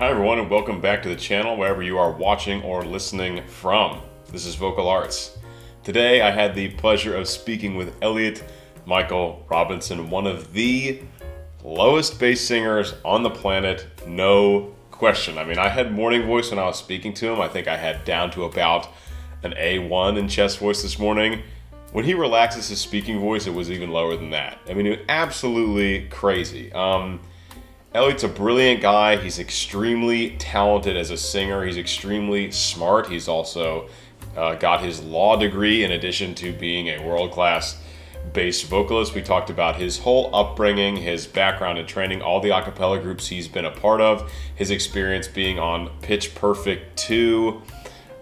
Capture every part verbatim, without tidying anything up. Hi everyone, and welcome back to the channel wherever you are watching or listening from. This is Vocal Arts. Today I had the pleasure of speaking with Elliott Michael Robinson, one of the lowest bass singers on the planet, no question. I mean, I had morning voice when I was speaking to him. I think I had down to about an A one in chest voice this morning. When he relaxes his speaking voice, it was even lower than that. I mean, it was absolutely crazy. Um, Elliott's a brilliant guy. He's extremely talented as a singer. He's extremely smart. He's also uh, got his law degree in addition to being a world-class bass vocalist. We talked about his whole upbringing, his background and training, all the a cappella groups he's been a part of, his experience being on Pitch Perfect two,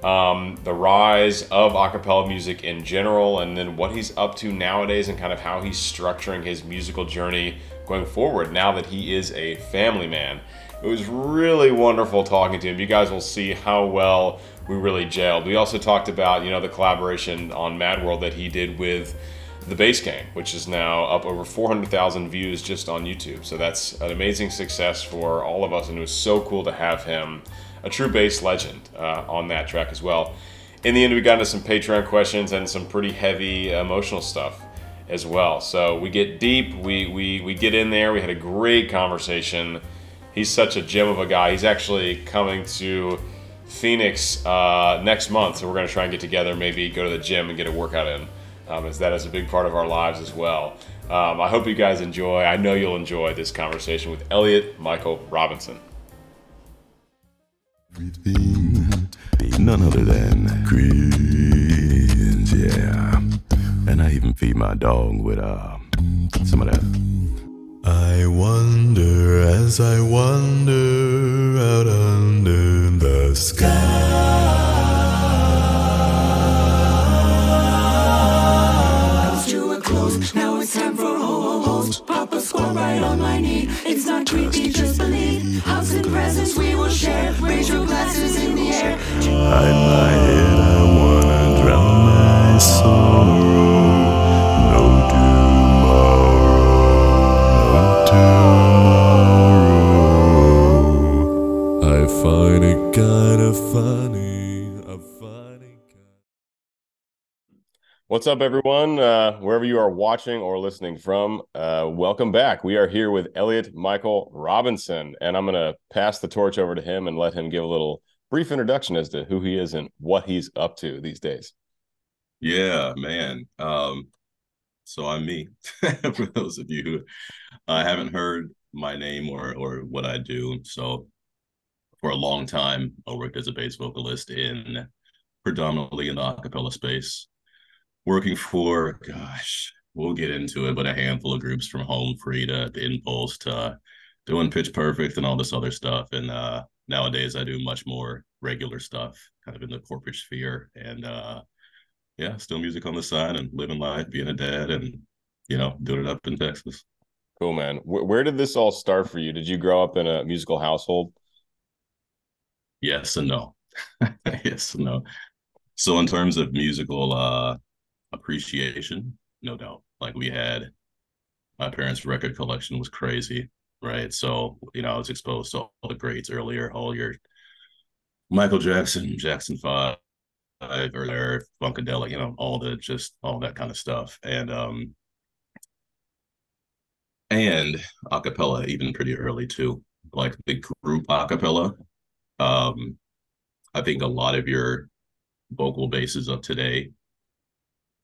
um, the rise of a cappella music in general, and then what he's up to nowadays and kind of how he's structuring his musical journey going forward now that he is a family man. It was really wonderful talking to him. You guys will see how well we really gelled. We also talked about, you know, the collaboration on Mad World that he did with The Bass Gang, which is now up over four hundred thousand views just on YouTube. So that's an amazing success for all of us, and it was so cool to have him, a true bass legend, uh, on that track as well. In the end, we got into some Patreon questions and some pretty heavy emotional stuff as well. So we get deep, we, we, we get in there, we had a great conversation. He's such a gem of a guy. He's actually coming to Phoenix uh, next month, so we're gonna try and get together, maybe go to the gym and get a workout in, um, as that is a big part of our lives as well. Um, I hope you guys enjoy, I know you'll enjoy this conversation with Elliott Michael Robinson. Everything, none other than Chris, yeah. And I even feed my dog with uh, some of that. I wonder as I wander out under the sky. I was to a close, now it's time for ho-ho-host. Pop a squat right on my knee. It's not creepy, just believe. House and presents we will share. Raise your glasses in the air. In my head I wanna drown my sorrow. I find it kind of funny. I find it kind. What's up, everyone? Uh, wherever you are watching or listening from, uh, welcome back. We are here with Elliott Michael Robinson, and I'm going to pass the torch over to him and let him give a little brief introduction as to who he is and what he's up to these days. Yeah, man. Um, so I'm me. For those of you who uh, haven't heard my name or or what I do, so. For a long time, I worked as a bass vocalist in predominantly in the a cappella space, working for, gosh, we'll get into it, but a handful of groups from Home Free to, to InPulse to uh, doing Pitch Perfect and all this other stuff. And uh, nowadays I do much more regular stuff, kind of in the corporate sphere. And uh, yeah, still music on the side and living life, being a dad and, you know, doing it up in Texas. Cool, man. Where, where did this all start for you? Did you grow up in a musical household? Yes and no. Yes and no. So in terms of musical uh, appreciation, no doubt. Like we had, my parents' record collection was crazy, right? So, you know, I was exposed to all the greats earlier, all your Michael Jackson, Jackson five, earlier, Funkadelic, you know, all the, just all that kind of stuff. And, um, and a cappella even pretty early too, like the group a cappella. Um, I think a lot of your vocal basses of today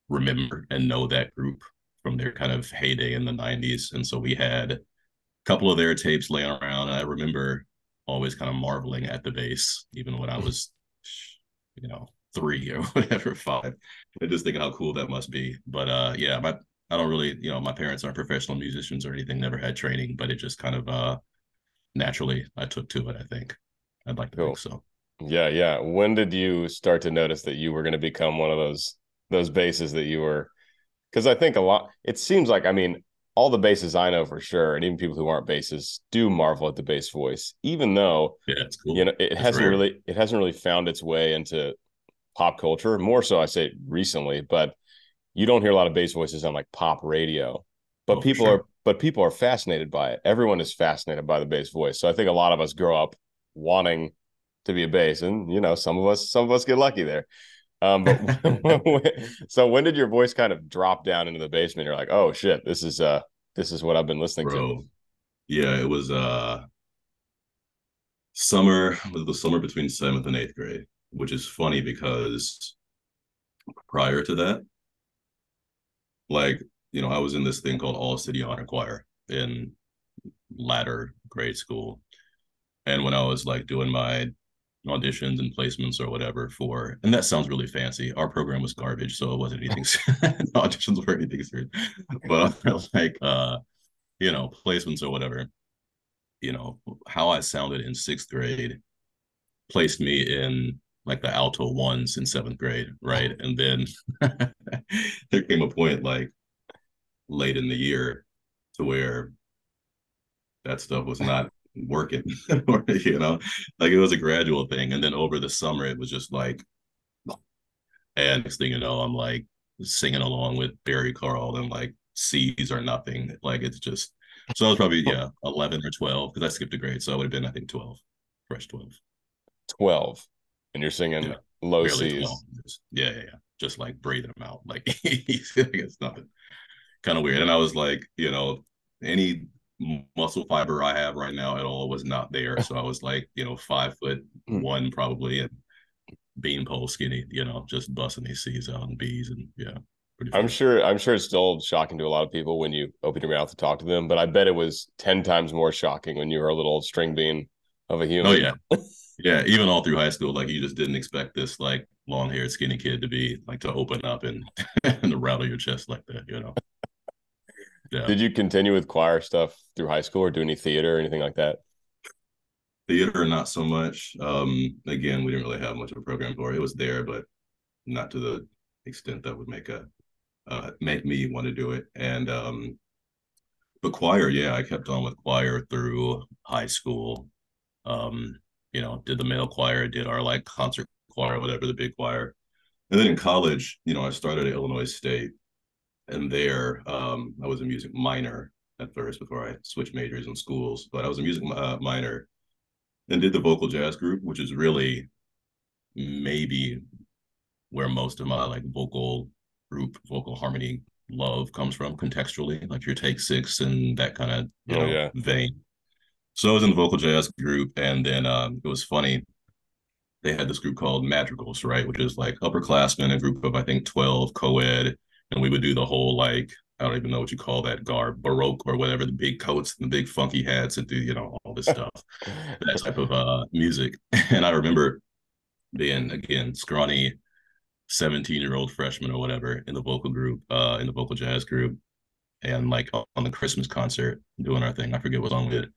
remember and know that group from their kind of heyday in the nineties. And so we had a couple of their tapes laying around. And I remember always kind of marveling at the bass, even when I was, you know, three or whatever, five, and just thinking how cool that must be. But uh, yeah, my, I don't really, you know, my parents aren't professional musicians or anything, never had training, but it just kind of uh, naturally I took to it, I think. I'd like to cool. think so. Yeah, yeah. When did you start to notice that you were going to become one of those those basses that you were? Because I think a lot, it seems like, I mean, all the basses I know for sure, and even people who aren't basses do marvel at the bass voice, even though yeah, it's cool. you know it it's hasn't rare. really it hasn't really found its way into pop culture. More so, I say recently, but you don't hear a lot of bass voices on like pop radio. But oh, people sure. are but people are fascinated by it. Everyone is fascinated by the bass voice. So I think a lot of us grow up wanting to be a bass. And, you know, some of us, some of us get lucky there. Um, but so when did your voice kind of drop down into the basement? You're like, oh shit, this is, uh, this is what I've been listening Bro. to. Yeah. It was, uh, summer, was the summer between seventh and eighth grade, which is funny because prior to that, like, you know, I was in this thing called All City Honor Choir in latter grade school. And when I was like doing my auditions and placements or whatever for, and that sounds really fancy, our program was garbage, so it wasn't anything auditions were anything serious, but like uh you know, placements or whatever, you know, how I sounded in sixth grade placed me in like the alto ones in seventh grade, right? And then there came a point like late in the year to where that stuff was not working, you know, like it was a gradual thing. And then over the summer, it was just like, and next thing you know, I'm like singing along with Barry Carl and like C's Are Nothing. Like it's just, so I was probably, yeah, eleven or twelve because I skipped a grade. So I would have been, I think, twelve, fresh twelve. twelve. And you're singing yeah, low C's. Just, yeah, yeah, yeah. Just like breathing them out. Like it's nothing. Kind of weird. And I was like, you know, any muscle fiber I have right now at all was not there. So I was like, you know, five foot one probably and beanpole skinny, you know, just busting these C's out and B's and yeah. Pretty I'm funny. sure I'm sure it's still shocking to a lot of people when you open your mouth to talk to them, but I bet it was ten times more shocking when you were a little string bean of a human. Oh yeah. Yeah. Even all through high school, like you just didn't expect this like long haired skinny kid to be like to open up and, and to rattle your chest like that, you know. Yeah. Did you continue with choir stuff through high school or do any theater or anything like that? Theater, not so much. Um, again, we didn't really have much of a program for it. It was there, but not to the extent that would make a uh, make me want to do it. And um, but choir, yeah, I kept on with choir through high school. Um, you know, did the male choir, did our like concert choir, whatever, the big choir. And then in college, you know, I started at Illinois State. And there, um, I was a music minor at first before I switched majors in schools, but I was a music uh, minor and did the vocal jazz group, which is really maybe where most of my like vocal group, vocal harmony love comes from contextually, like your Take Six and that kind of you oh, know, yeah. vein. So I was in the vocal jazz group, and then um, it was funny. They had this group called Madrigals, right, which is like upperclassmen, a group of I think twelve co-ed. And we would do the whole, like, I don't even know what you call that garb, Baroque or whatever, the big coats and the big funky hats and do, you know, all this stuff, that type of uh, music. And I remember being, again, scrawny seventeen-year-old freshman or whatever in the vocal group, uh, in the vocal jazz group, and, like, on the Christmas concert doing our thing. I forget what song we did.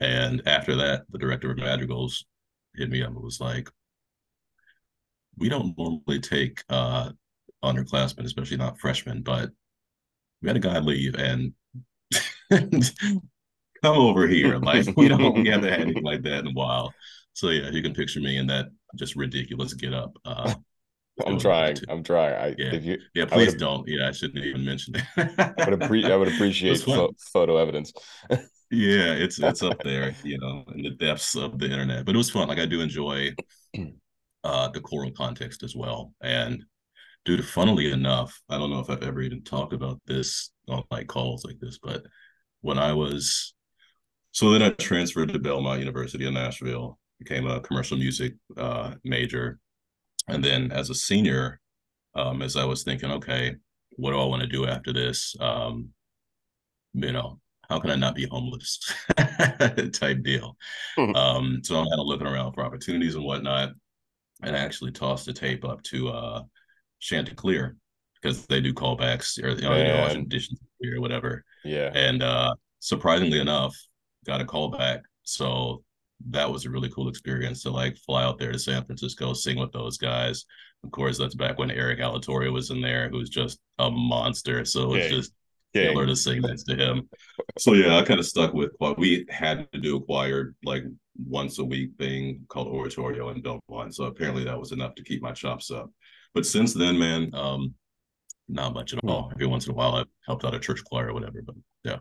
And after that, the director of Madrigals hit me up and was like, we don't normally take uh, – underclassmen, especially not freshmen, but we had a guy leave and, and come over here. Like we don't we haven't had anything like that in a while. So yeah, you can picture me in that just ridiculous get up. Uh, I'm, trying, I'm trying. I'm yeah. trying. Yeah, please don't. Yeah, I shouldn't even mention that. I, would appre- I would appreciate fo- photo evidence. Yeah, it's it's up there, you know, in the depths of the internet. But it was fun. Like I do enjoy uh, the choral context as well. And dude, funnily enough, I don't know if I've ever even talked about this on like calls like this, but when I was, so then I transferred to Belmont University in Nashville, became a commercial music uh, major. And then as a senior, um, as I was thinking, okay, what do I want to do after this? Um, you know, how can I not be homeless type deal? Mm-hmm. Um, so I'm kind of looking around for opportunities and whatnot. And I actually tossed the tape up to, uh, Chanticleer, because they do callbacks or you know, they do auditions or whatever. Yeah. And uh, surprisingly enough, got a callback. So that was a really cool experience to like fly out there to San Francisco, sing with those guys. Of course, that's back when Eric Alatorre was in there, who was just a monster. So it's just killer to sing next to him. So yeah, I kind of stuck with what we had to do, a choir like once a week thing called oratorio in Belmont. So apparently that was enough to keep my chops up. But since then, man, um, not much at all. Every once in a while, I've helped out a church choir or whatever. But yeah,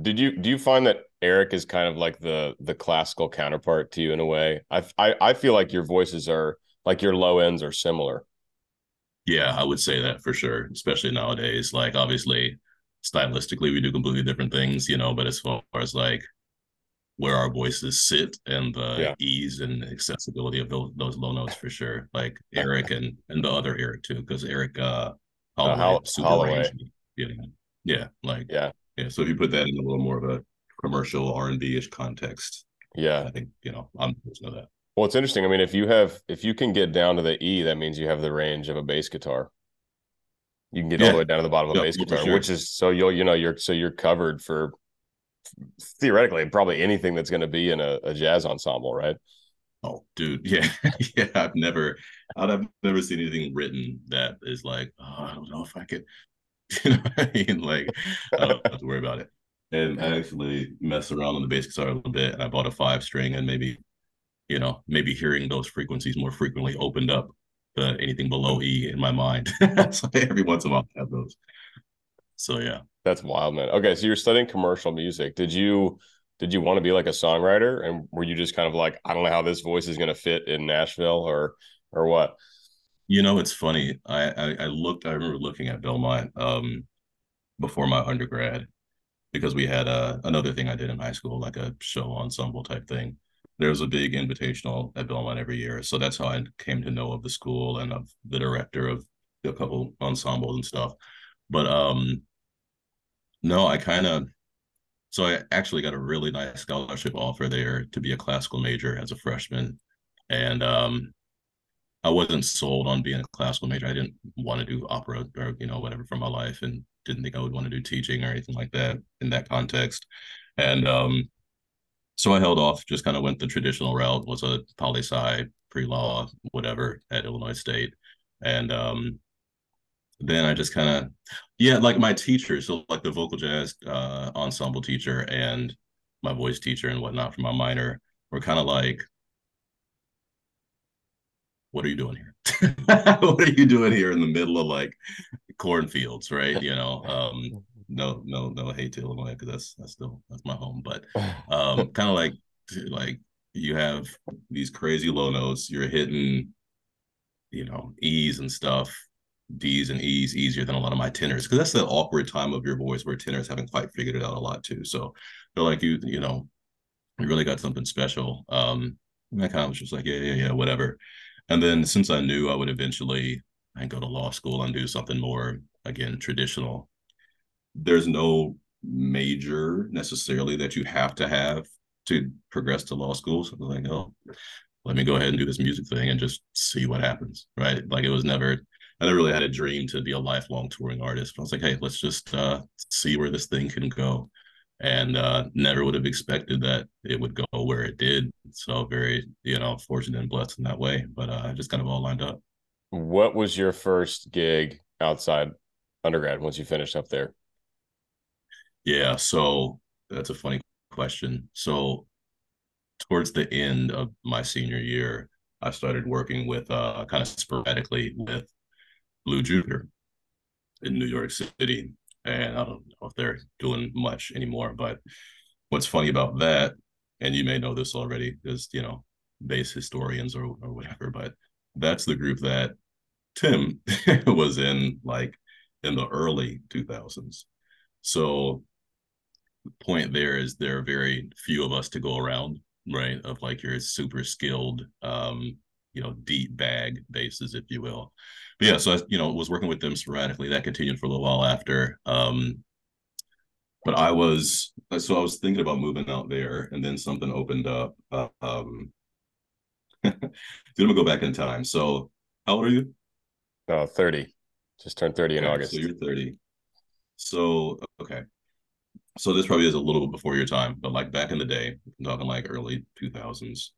did you do you find that Eric is kind of like the the classical counterpart to you in a way. I, I I feel like your voices are like your low ends are similar. Yeah, I would say that for sure, especially nowadays. Like obviously, stylistically, we do completely different things, you know. But as far as like where our voices sit and the yeah. ease and accessibility of those, those low notes for sure. Like Eric and and the other Eric too, because Eric uh, Holloway, uh, Hall- super Holloway. Rangy. Yeah, yeah, like yeah, yeah. So if you put that in a little more of a commercial R and B-ish context. Yeah. I think, you know, I'm just know that. Well, it's interesting. I mean, if you have, if you can get down to the E, that means you have the range of a bass guitar. You can get yeah. all the way down to the bottom of yep, a bass guitar, sure. which is, so you'll, you know, you're, so you're covered for theoretically probably anything that's going to be in a, a jazz ensemble, right? Oh, dude. Yeah. yeah. I've never, I've never seen anything written that is like, oh, I don't know if I could, you know what I mean? Like, I don't have to worry about it. And I actually messed around on the bass guitar a little bit, and I bought a five string, and maybe, you know, maybe hearing those frequencies more frequently opened up the anything below E in my mind. So every once in a while I have those. So yeah, that's wild, man. Okay, so you're studying commercial music. Did you did you want to be like a songwriter, and were you just kind of like, I don't know how this voice is going to fit in Nashville, or or what? You know, it's funny. I I, I looked. I remember looking at Belmont um, before my undergrad, because we had uh, another thing I did in high school, like a show ensemble type thing. There was a big invitational at Belmont every year. So that's how I came to know of the school and of the director of a couple ensembles and stuff. But um, no, I kind of, so I actually got a really nice scholarship offer there to be a classical major as a freshman. And um, I wasn't sold on being a classical major. I didn't want to do opera or, you know, whatever for my life. And didn't think I would want to do teaching or anything like that in that context. And um, so I held off, just kind of went the traditional route, was a poli-sci, pre-law, whatever at Illinois State. And um, then I just kind of, yeah, like my teacher, so like the vocal jazz uh, ensemble teacher and my voice teacher and whatnot for my minor were kind of like, what are you doing here? What are you doing here in the middle of like cornfields, right? You know, um, no, no, no hate to Illinois, because that's that's still that's my home. But um, kind of like like you have these crazy low notes. You're hitting, you know, E's and stuff, D's and E's easier than a lot of my tenors, because that's the awkward time of your voice where tenors haven't quite figured it out a lot too. So they're like, you you know, you really got something special. Um, and I kind of was just like, yeah, yeah, yeah, whatever. And then since I knew I would eventually I go to law school and do something more, again, traditional, there's no major necessarily that you have to have to progress to law school. So I was like, oh, let me go ahead and do this music thing and just see what happens, right? Like it was never, I never really had a dream to be a lifelong touring artist. But I was like, hey, let's just uh, see where this thing can go. And uh, never would have expected that it would go where it did. So very, you know, fortunate and blessed in that way. But uh, just kind of all lined up. What was your first gig outside undergrad once you finished up there? Yeah, so that's a funny question. So towards the end of my senior year, I started working with uh, kind of sporadically with Blue Jupiter in New York City. And I don't know if they're doing much anymore, but what's funny about that, and you may know this already because, you know, bass historians or, or whatever, but that's the group that Tim was in, like in the early two thousands. So the point there is there are very few of us to go around, right? Of like your super skilled, um, you know, deep bag bases, if you will. But yeah, so I, you know, was working with them sporadically. That continued for a little while after. Um, but I was, so I was thinking about moving out there, and then something opened up. Uh, um, dude, I'm gonna go back in time. So how old are you? Uh, thirty. Just turned thirty in okay, August. So you're thirty. So, okay. So this probably is a little bit before your time, but like back in the day, I'm talking like early two thousands.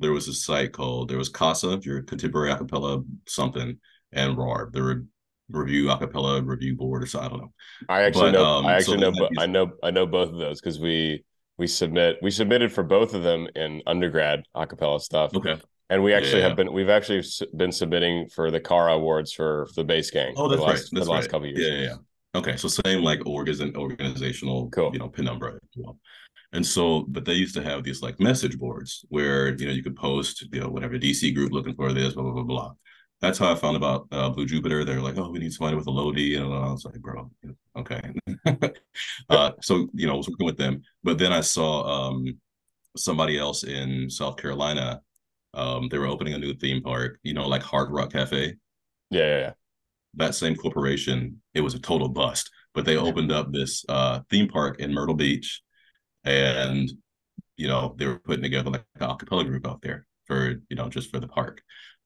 There was a site called, there was CASA, your Contemporary Acapella something, and R A R B, the Re- Review Acapella Review Board, or so, I don't know. I actually but, know, um, I actually so know, bo- I know, I know both of those because we we submit, we submitted for both of them in undergrad acapella stuff. Okay, and we actually yeah. have been, we've actually been submitting for the CARA Awards for the Bass Gang. Oh, that's the last, right. That's the last right. couple of years. Yeah, yeah, yeah. Okay, so same like org is an organizational, cool. you know, penumbra. And so, but they used to have these like message boards where, you know, you could post, you know, whatever D C group looking for this, blah, blah, blah, blah. That's how I found about uh, Blue Jupiter. They're like, oh, we need somebody with a low D. And I was like, bro, okay. uh, so, you know, I was working with them. But then I saw um, somebody else in South Carolina. Um, they were opening a new theme park, you know, like Hard Rock Cafe. Yeah, yeah, yeah. That same corporation, it was a total bust. But they opened up this uh, theme park in Myrtle Beach. And, you know, they were putting together like an a cappella group out there for, you know, just for the park.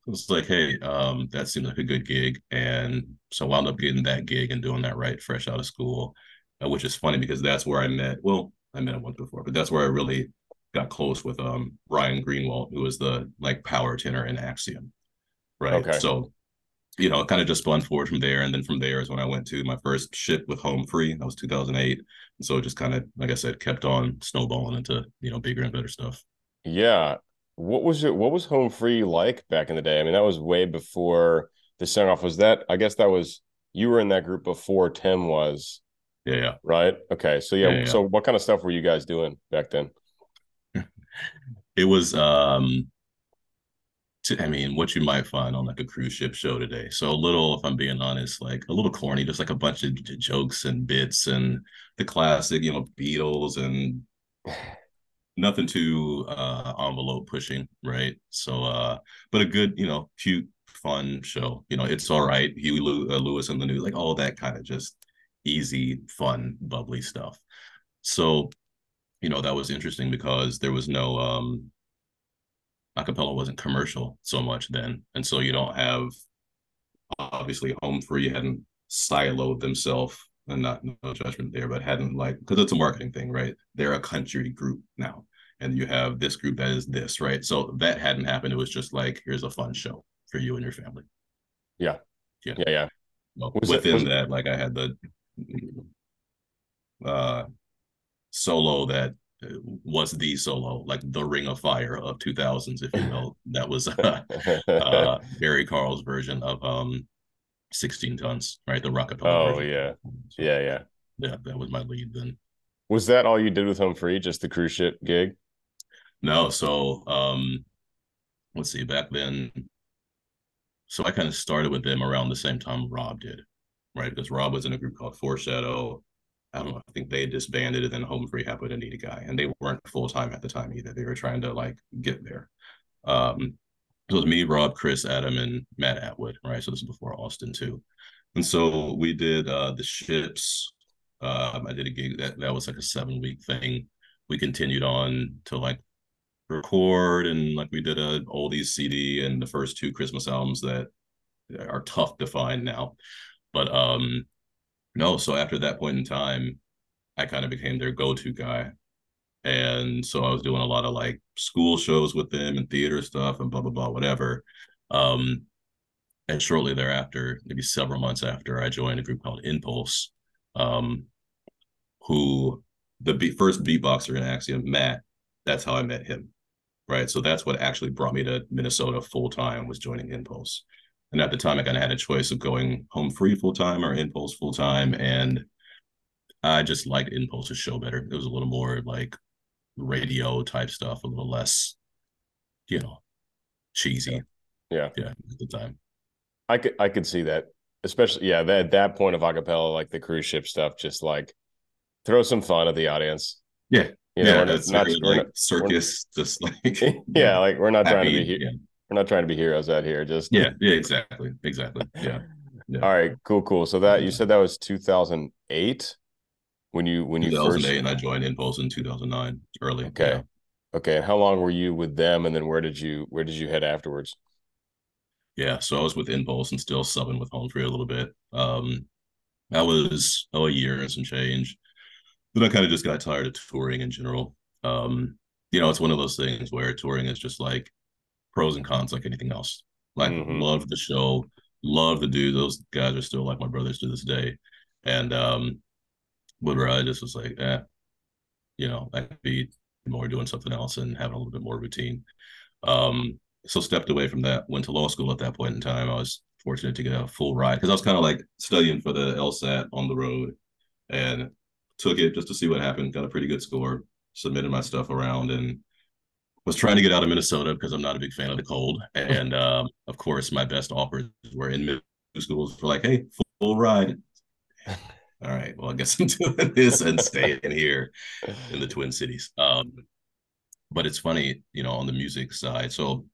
So it's like, hey, um, that seems like a good gig. And so I wound up getting that gig and doing that right fresh out of school, uh, which is funny because that's where I met, well, I met him once before, but that's where I really got close with um Ryan Greenwald, who was the like power tenor in Axiom. Right. Okay. So, you know, it kind of just spun forward from there. And then from there is when I went to my first ship with Home Free. That was two thousand eight. And so it just kind of, like I said, kept on snowballing into, you know, bigger and better stuff. Yeah. What was it? What was Home Free like back in the day? I mean, that was way before the Sing-Off. Was that, I guess that was, you were in that group before Tim was. Yeah. yeah. Right. Okay. So yeah, yeah, yeah. So what kind of stuff were you guys doing back then? It was, um, I mean, what you might find on like a cruise ship show today. So a little, if I'm being honest, like a little corny, just like a bunch of j- jokes and bits and the classic, you know, Beatles and nothing too uh, envelope pushing. Right. So, uh, but a good, you know, cute, fun show, you know, It's All Right. Huey Lew- uh, Lewis and the News, like all that kind of just easy, fun, bubbly stuff. So, you know, that was interesting because there was no, um, acapella wasn't commercial so much then. And so you don't have, obviously Home Free hadn't siloed themselves, and not no judgment there, but hadn't like, because it's a marketing thing, right? They're a country group now. And you have this group that is this, right? So that hadn't happened. It was just like, here's a fun show for you and your family. Yeah. Yeah. Yeah. yeah. Well, within it, was... that, like I had the uh, solo that was the solo, like the Ring of Fire of two thousands, if you will. That was uh, uh, Barry Carl's version of um, sixteen tons, right? The Rockapella. Oh, yeah. Yeah, yeah. Yeah, that was my lead then. Was that all you did with Home Free, just the cruise ship gig? No, so um, let's see, back then, so I kind of started with them around the same time Rob did, right? Because Rob was in a group called Foreshadow. I don't know, I think they disbanded and then Home Free happened to need a guy. And they weren't full-time at the time either. They were trying to, like, get there. Um, it was me, Rob, Chris, Adam, and Matt Atwood, right? So this is before Austin, too. And so we did uh, the ships. Um, I did a gig that, that was, like, a seven-week thing. We continued on to, like, record. And, like, we did an oldies C D and the first two Christmas albums that are tough to find now. But, um... No, so after that point in time, I kind of became their go-to guy. And so I was doing a lot of like school shows with them and theater stuff and blah, blah, blah, whatever. Um, and shortly thereafter, maybe several months after, I joined a group called InPulse, um, who the be- first beatboxer in Axiom, Matt, that's how I met him, right? So that's what actually brought me to Minnesota full-time, was joining InPulse. And at the time, I kind of had a choice of going Home Free full-time or InPulse full-time. And I just liked InPulse's show better. It was a little more like radio type stuff, a little less, you know, cheesy. Yeah. Yeah, at the time. I could, I could see that. Especially, yeah, that, at that point of acapella, like the cruise ship stuff, just like throw some fun at the audience. Yeah. You know, yeah, that's not really like not, circus, just like. Yeah, like we're not happy, trying to be here. Yeah. We're not trying to be heroes out here. Just yeah, yeah, exactly, exactly. Yeah. yeah. All right, cool, cool. So that you said that was two thousand eight when you when you first. two thousand eight, and I joined InPulse in two thousand nine. Early. Okay, yeah. okay. And how long were you with them, and then where did you where did you head afterwards? Yeah, so I was with InPulse and still subbing with Home Free a little bit. Um, I was oh, a year and some change. Then I kind of just got tired of touring in general. Um, you know, it's one of those things where touring is just like. Pros and cons like anything else. Like mm-hmm. Love the show, love the dude. Those guys are still like my brothers to this day. And um but I just was like, eh, you know, I could be more doing something else and having a little bit more routine. Um, so stepped away from that, went to law school at that point in time. I was fortunate to get a full ride because I was kind of like studying for the LSAT on the road and took it just to see what happened, got a pretty good score. submitted my stuff around and was trying to get out of Minnesota because I'm not a big fan of the cold. And um, of course, my best offers were in middle schools for like, hey, full ride. All right, well, I guess I'm doing this and staying here in the Twin Cities. Um, but it's funny, you know, on the music side. So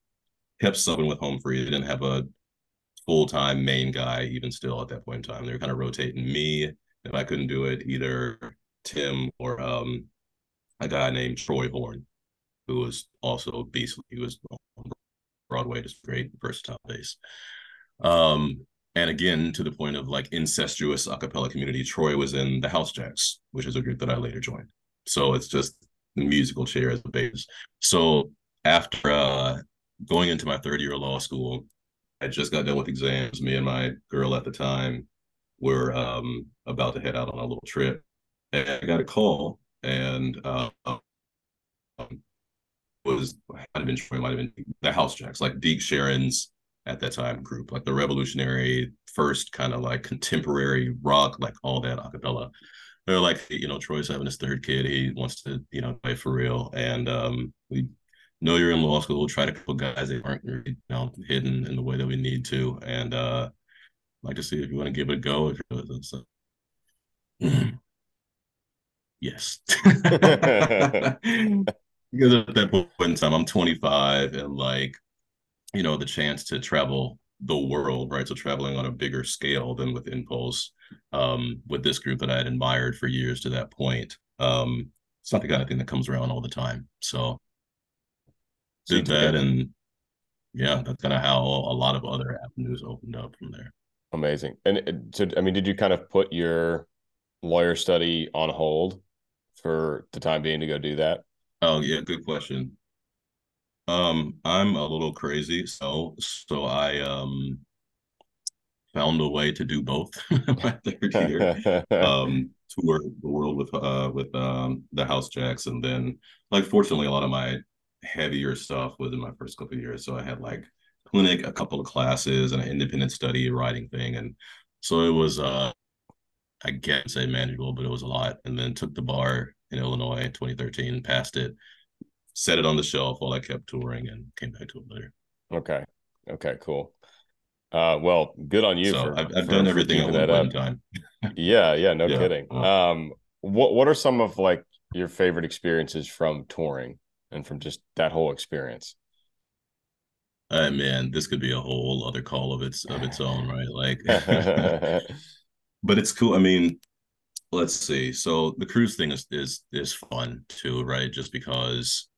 kept subbing with Home Free. They didn't have a full-time main guy even still at that point in time. They were kind of rotating me. If I couldn't do it, either Tim or um, a guy named Troy Horn, who was also a beast. He was on Broadway, just great, versatile bass. Um, and again, to the point of like incestuous a cappella community, Troy was in the House Jacks, which is a group that I later joined. So it's just the musical chair as a bass. So after uh, going into my third year of law school, I just got done with exams. Me and my girl at the time were um, about to head out on a little trip. And I got a call and uh, um, was, might have been, might have been the House Jacks, like Deke Sharon's at that time group, like the revolutionary first kind of like contemporary rock, like all that a cappella. They're like, you know, Troy's having his third kid. He wants to, you know, play for real. And um, we know you're in law school, try to put guys that aren't, you know, hidden in the way that we need to. And uh, like to see if you want to give it a go. If you're with us. Mm. Yes. Because at that point in time, I'm twenty-five and like, you know, the chance to travel the world, right? So traveling on a bigger scale than with InPulse, um, with this group that I had admired for years to that point. Um, it's not the kind of thing that comes around all the time. So did that, and yeah, that's kind of how a lot of other avenues opened up from there. Amazing. And so, I mean, did you kind of put your lawyer study on hold for the time being to go do that? Oh yeah, good question. Um, I'm a little crazy, so so I um found a way to do both. My third year, um, tour the world with uh with um the House Jacks, and then like fortunately a lot of my heavier stuff was in my first couple of years. So I had like clinic, a couple of classes, and an independent study writing thing, and so it was uh I can't say manageable, but it was a lot. And then took the bar in Illinois in twenty thirteen, passed it. Set it on the shelf while I kept touring and came back to it later. Okay. Okay, cool. Uh, well, good on you. So for, I've, I've for, done everything at one time. yeah, yeah, no yeah. kidding. Um, what what are some of like your favorite experiences from touring and from just that whole experience? Uh, man, this could be a whole other call of its of its own, right? Like, but it's cool. I mean, let's see. So the cruise thing is is is fun too, right? Just because.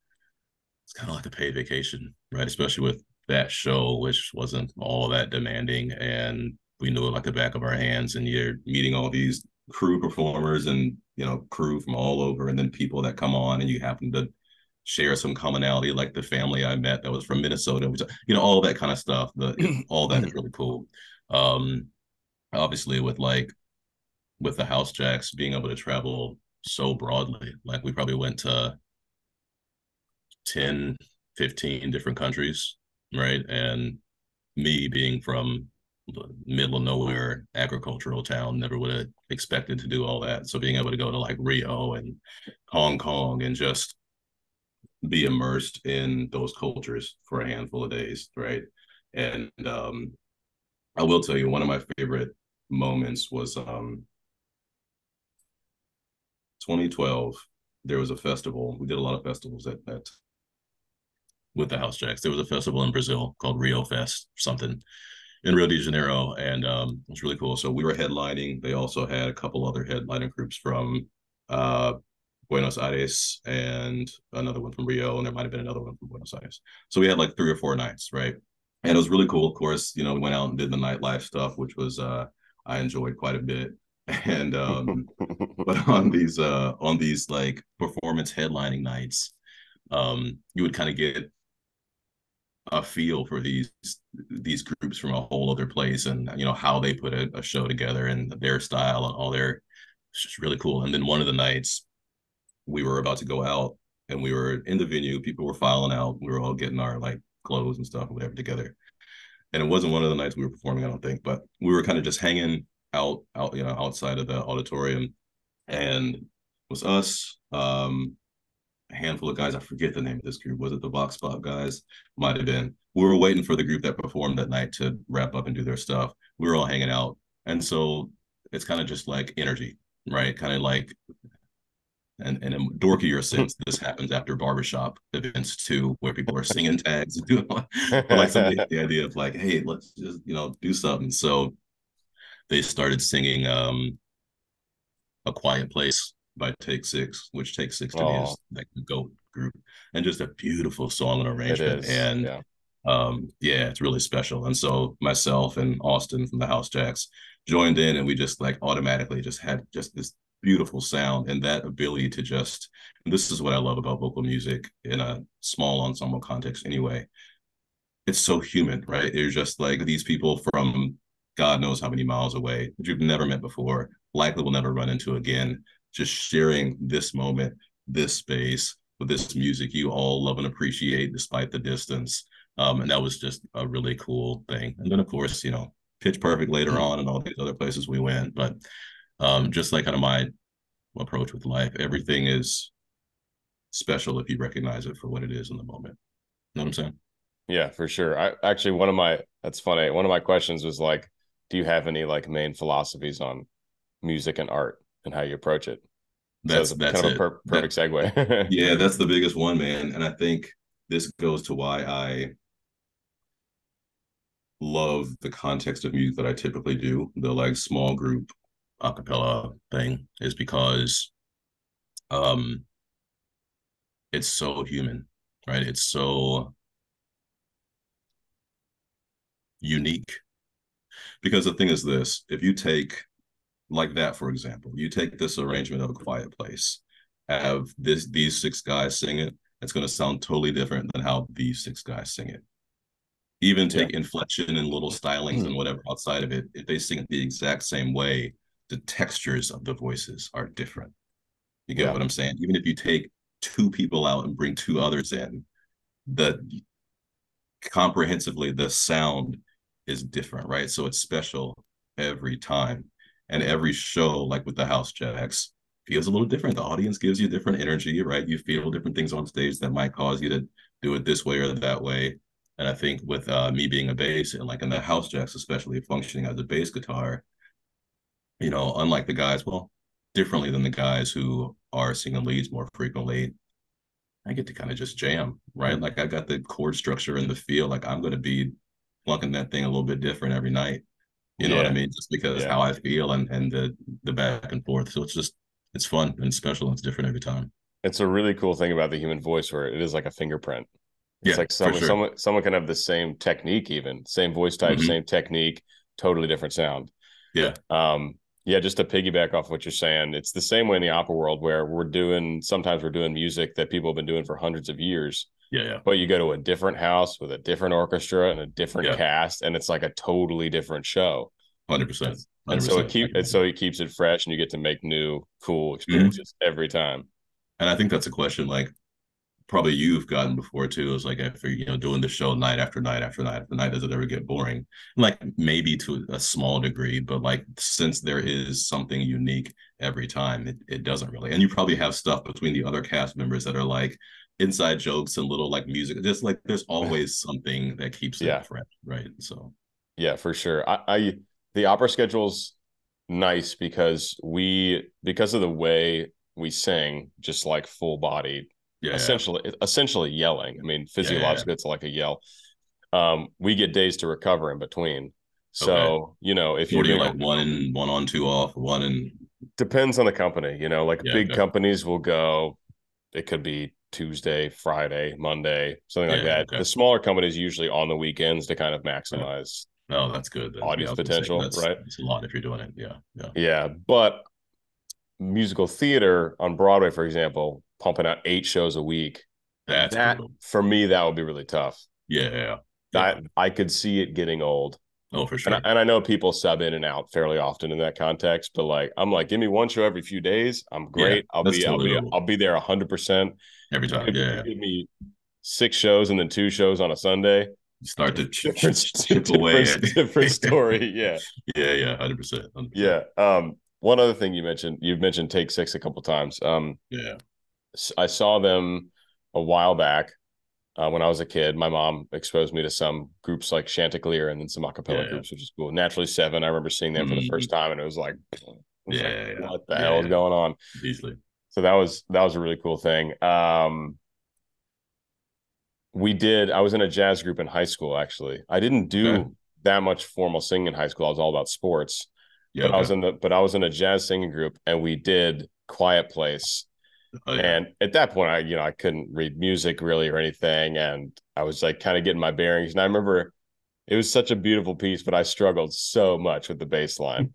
It's kind of like a paid vacation, right? Especially with that show, which wasn't all that demanding. And we knew it like the back of our hands. And you're meeting all these crew performers and, you know, crew from all over. And then people that come on and you happen to share some commonality, like the family I met that was from Minnesota, which, you know, all that kind of stuff. The, all that is really cool. Um, obviously, with like, with the House Jacks being able to travel so broadly, like we probably went to ten, fifteen different countries, right? And me being from the middle of nowhere, agricultural town, never would have expected to do all that. So being able to go to like Rio and Hong Kong and just be immersed in those cultures for a handful of days, right? And um, I will tell you, one of my favorite moments was um, twenty twelve. There was a festival. We did a lot of festivals at that. With the House Jacks. There was a festival in Brazil called Rio Fest, something in Rio de Janeiro. And um, it was really cool. So we were headlining. They also had a couple other headliner groups from uh, Buenos Aires and another one from Rio. And there might've been another one from Buenos Aires. So we had like three or four nights, right? And it was really cool. Of course, you know, we went out and did the nightlife stuff, which was, uh, I enjoyed quite a bit. And, um, but on these, uh, on these like performance headlining nights, um, you would kind of get a feel for these these groups from a whole other place, and you know how they put a, a show together and their style and all their. It's just really cool. And then one of the nights we were about to go out and we were in the venue, people were filing out, we were all getting our like clothes and stuff and whatever together, and it wasn't one of the nights we were performing, I don't think, but we were kind of just hanging out out you know outside of the auditorium, and it was us, um a handful of guys. I forget the name of this group. Was it the Vox Pop guys? Might have been. We were waiting for the group that performed that night to wrap up and do their stuff. We were all hanging out. And so it's kind of just like energy, right? Kind of like, and, and in a dorkier sense, this happens after barbershop events too, where people are singing tags and doing like something, the idea of like, hey, let's just, you know, do something. So they started singing um, A Quiet Place by Take Six, which Take Six to oh. me is like the GOAT group, and just a beautiful song and arrangement. It is. And yeah. Um, yeah, it's really special. And so myself and Austin from the House Jacks joined in, and we just like automatically just had just this beautiful sound and that ability to just, and this is what I love about vocal music in a small ensemble context anyway. It's so human, right? You're just like these people from God knows how many miles away that you've never met before, likely will never run into again, just sharing this moment, this space with this music you all love and appreciate despite the distance. Um, and that was just a really cool thing. And then, of course, you know, Pitch Perfect later on and all these other places we went. But um, just like kind of my approach with life, everything is special if you recognize it for what it is in the moment. You know what I'm saying? Yeah, for sure. I actually, one of my, that's funny. One of my questions was like, do you have any like main philosophies on music and art and how you approach it? That's, so that's kind of it. a per- perfect that, segue. Yeah, that's the biggest one, man. And I think this goes to why I love the context of music that I typically do, the like small group a cappella thing, is because um it's so human, right? It's so unique, because the thing is this, if you take like that, for example, you take this arrangement of A Quiet Place, have this these six guys sing it, it's going to sound totally different than how these six guys sing it. Even take yeah. inflection and little stylings and whatever outside of it, if they sing it the exact same way, the textures of the voices are different. You get yeah. what I'm saying? Even if you take two people out and bring two others in, the comprehensively the sound is different, right? So it's special every time. And every show, like with the House Jacks, feels a little different. The audience gives you different energy, right? You feel different things on stage that might cause you to do it this way or that way. And I think with uh, me being a bass, and like in the House Jacks, especially functioning as a bass guitar, you know, unlike the guys, well, differently than the guys who are singing leads more frequently, I get to kind of just jam, right? Like I've got the chord structure and the feel, like I'm going to be plunking that thing a little bit different every night. You know yeah. what I mean? Just because yeah. how I feel and, and the, the back and forth. So it's just, it's fun and special. And it's different every time. It's a really cool thing about the human voice where it is like a fingerprint. It's yeah, like someone, sure. someone, someone can have the same technique, even same voice type, mm-hmm. same technique, totally different sound. Yeah. Um, yeah. Just to piggyback off what you're saying, it's the same way in the opera world where we're doing, sometimes we're doing music that people have been doing for hundreds of years. Yeah. yeah. But you go to a different house with a different orchestra and a different yeah. cast, and it's like a totally different show. one hundred percent. And so it keeps, and so it keeps it fresh, and you get to make new, cool experiences mm-hmm. every time. And I think that's a question, like, probably you've gotten before too, is like, after, you know, doing the show night after night after night after night, does it ever get boring? Like maybe to a small degree, but like, since there is something unique every time, it, it doesn't really. And you probably have stuff between the other cast members that are like inside jokes and little like music, just like there's always something that keeps it yeah. fresh, right? So yeah, for sure. I, I the opera schedule's nice because we because of the way we sing, just like full body. Yeah, essentially yeah. essentially yelling. I mean, physiologically, yeah, yeah. it's like a yell. Um, we get days to recover in between. So, okay. you know, if you're doing like one and one on, two off, one and depends on the company, you know, like yeah, big okay. companies will go, it could be Tuesday, Friday, Monday, something yeah, like that. Okay. The smaller companies usually on the weekends to kind of maximize yeah. no, that's good. That, audience yeah, potential, that's, right? It's a lot if you're doing it. Yeah. Yeah. Yeah. But musical theater on Broadway, for example, pumping out eight shows a week, that's that brutal. For me, that would be really tough. Yeah, yeah. That, I could see it getting old. Oh, for sure. And I, and I know people sub in and out fairly often in that context, but like, I'm like, give me one show every few days, I'm great. Yeah, I'll be, totally I'll be, I'll be there a hundred percent every time. Give, yeah, give me six shows and then two shows on a Sunday. You start to chip, different, chip different, away. Different story. Yeah. Yeah, yeah, hundred percent. Yeah. Um, one other thing you mentioned, you've mentioned Take Six a couple times. Um, yeah. I saw them a while back uh, when I was a kid. My mom exposed me to some groups like Chanticleer and then some acapella yeah. groups, which is cool. Naturally Seven, I remember seeing them mm-hmm. for the first time, and it was like, it was yeah, like yeah, what the yeah, hell yeah. is going on? Easily. So that was that was a really cool thing. Um, we did. I was in a jazz group in high school. Actually, I didn't do okay. that much formal singing in high school. I was all about sports. Yeah, but okay. I was in the but I was in a jazz singing group, and we did Quiet Place. Oh, yeah. And at that point, I you know I couldn't read music really or anything, and I was like kind of getting my bearings. And I remember it was such a beautiful piece, but I struggled so much with the bass line.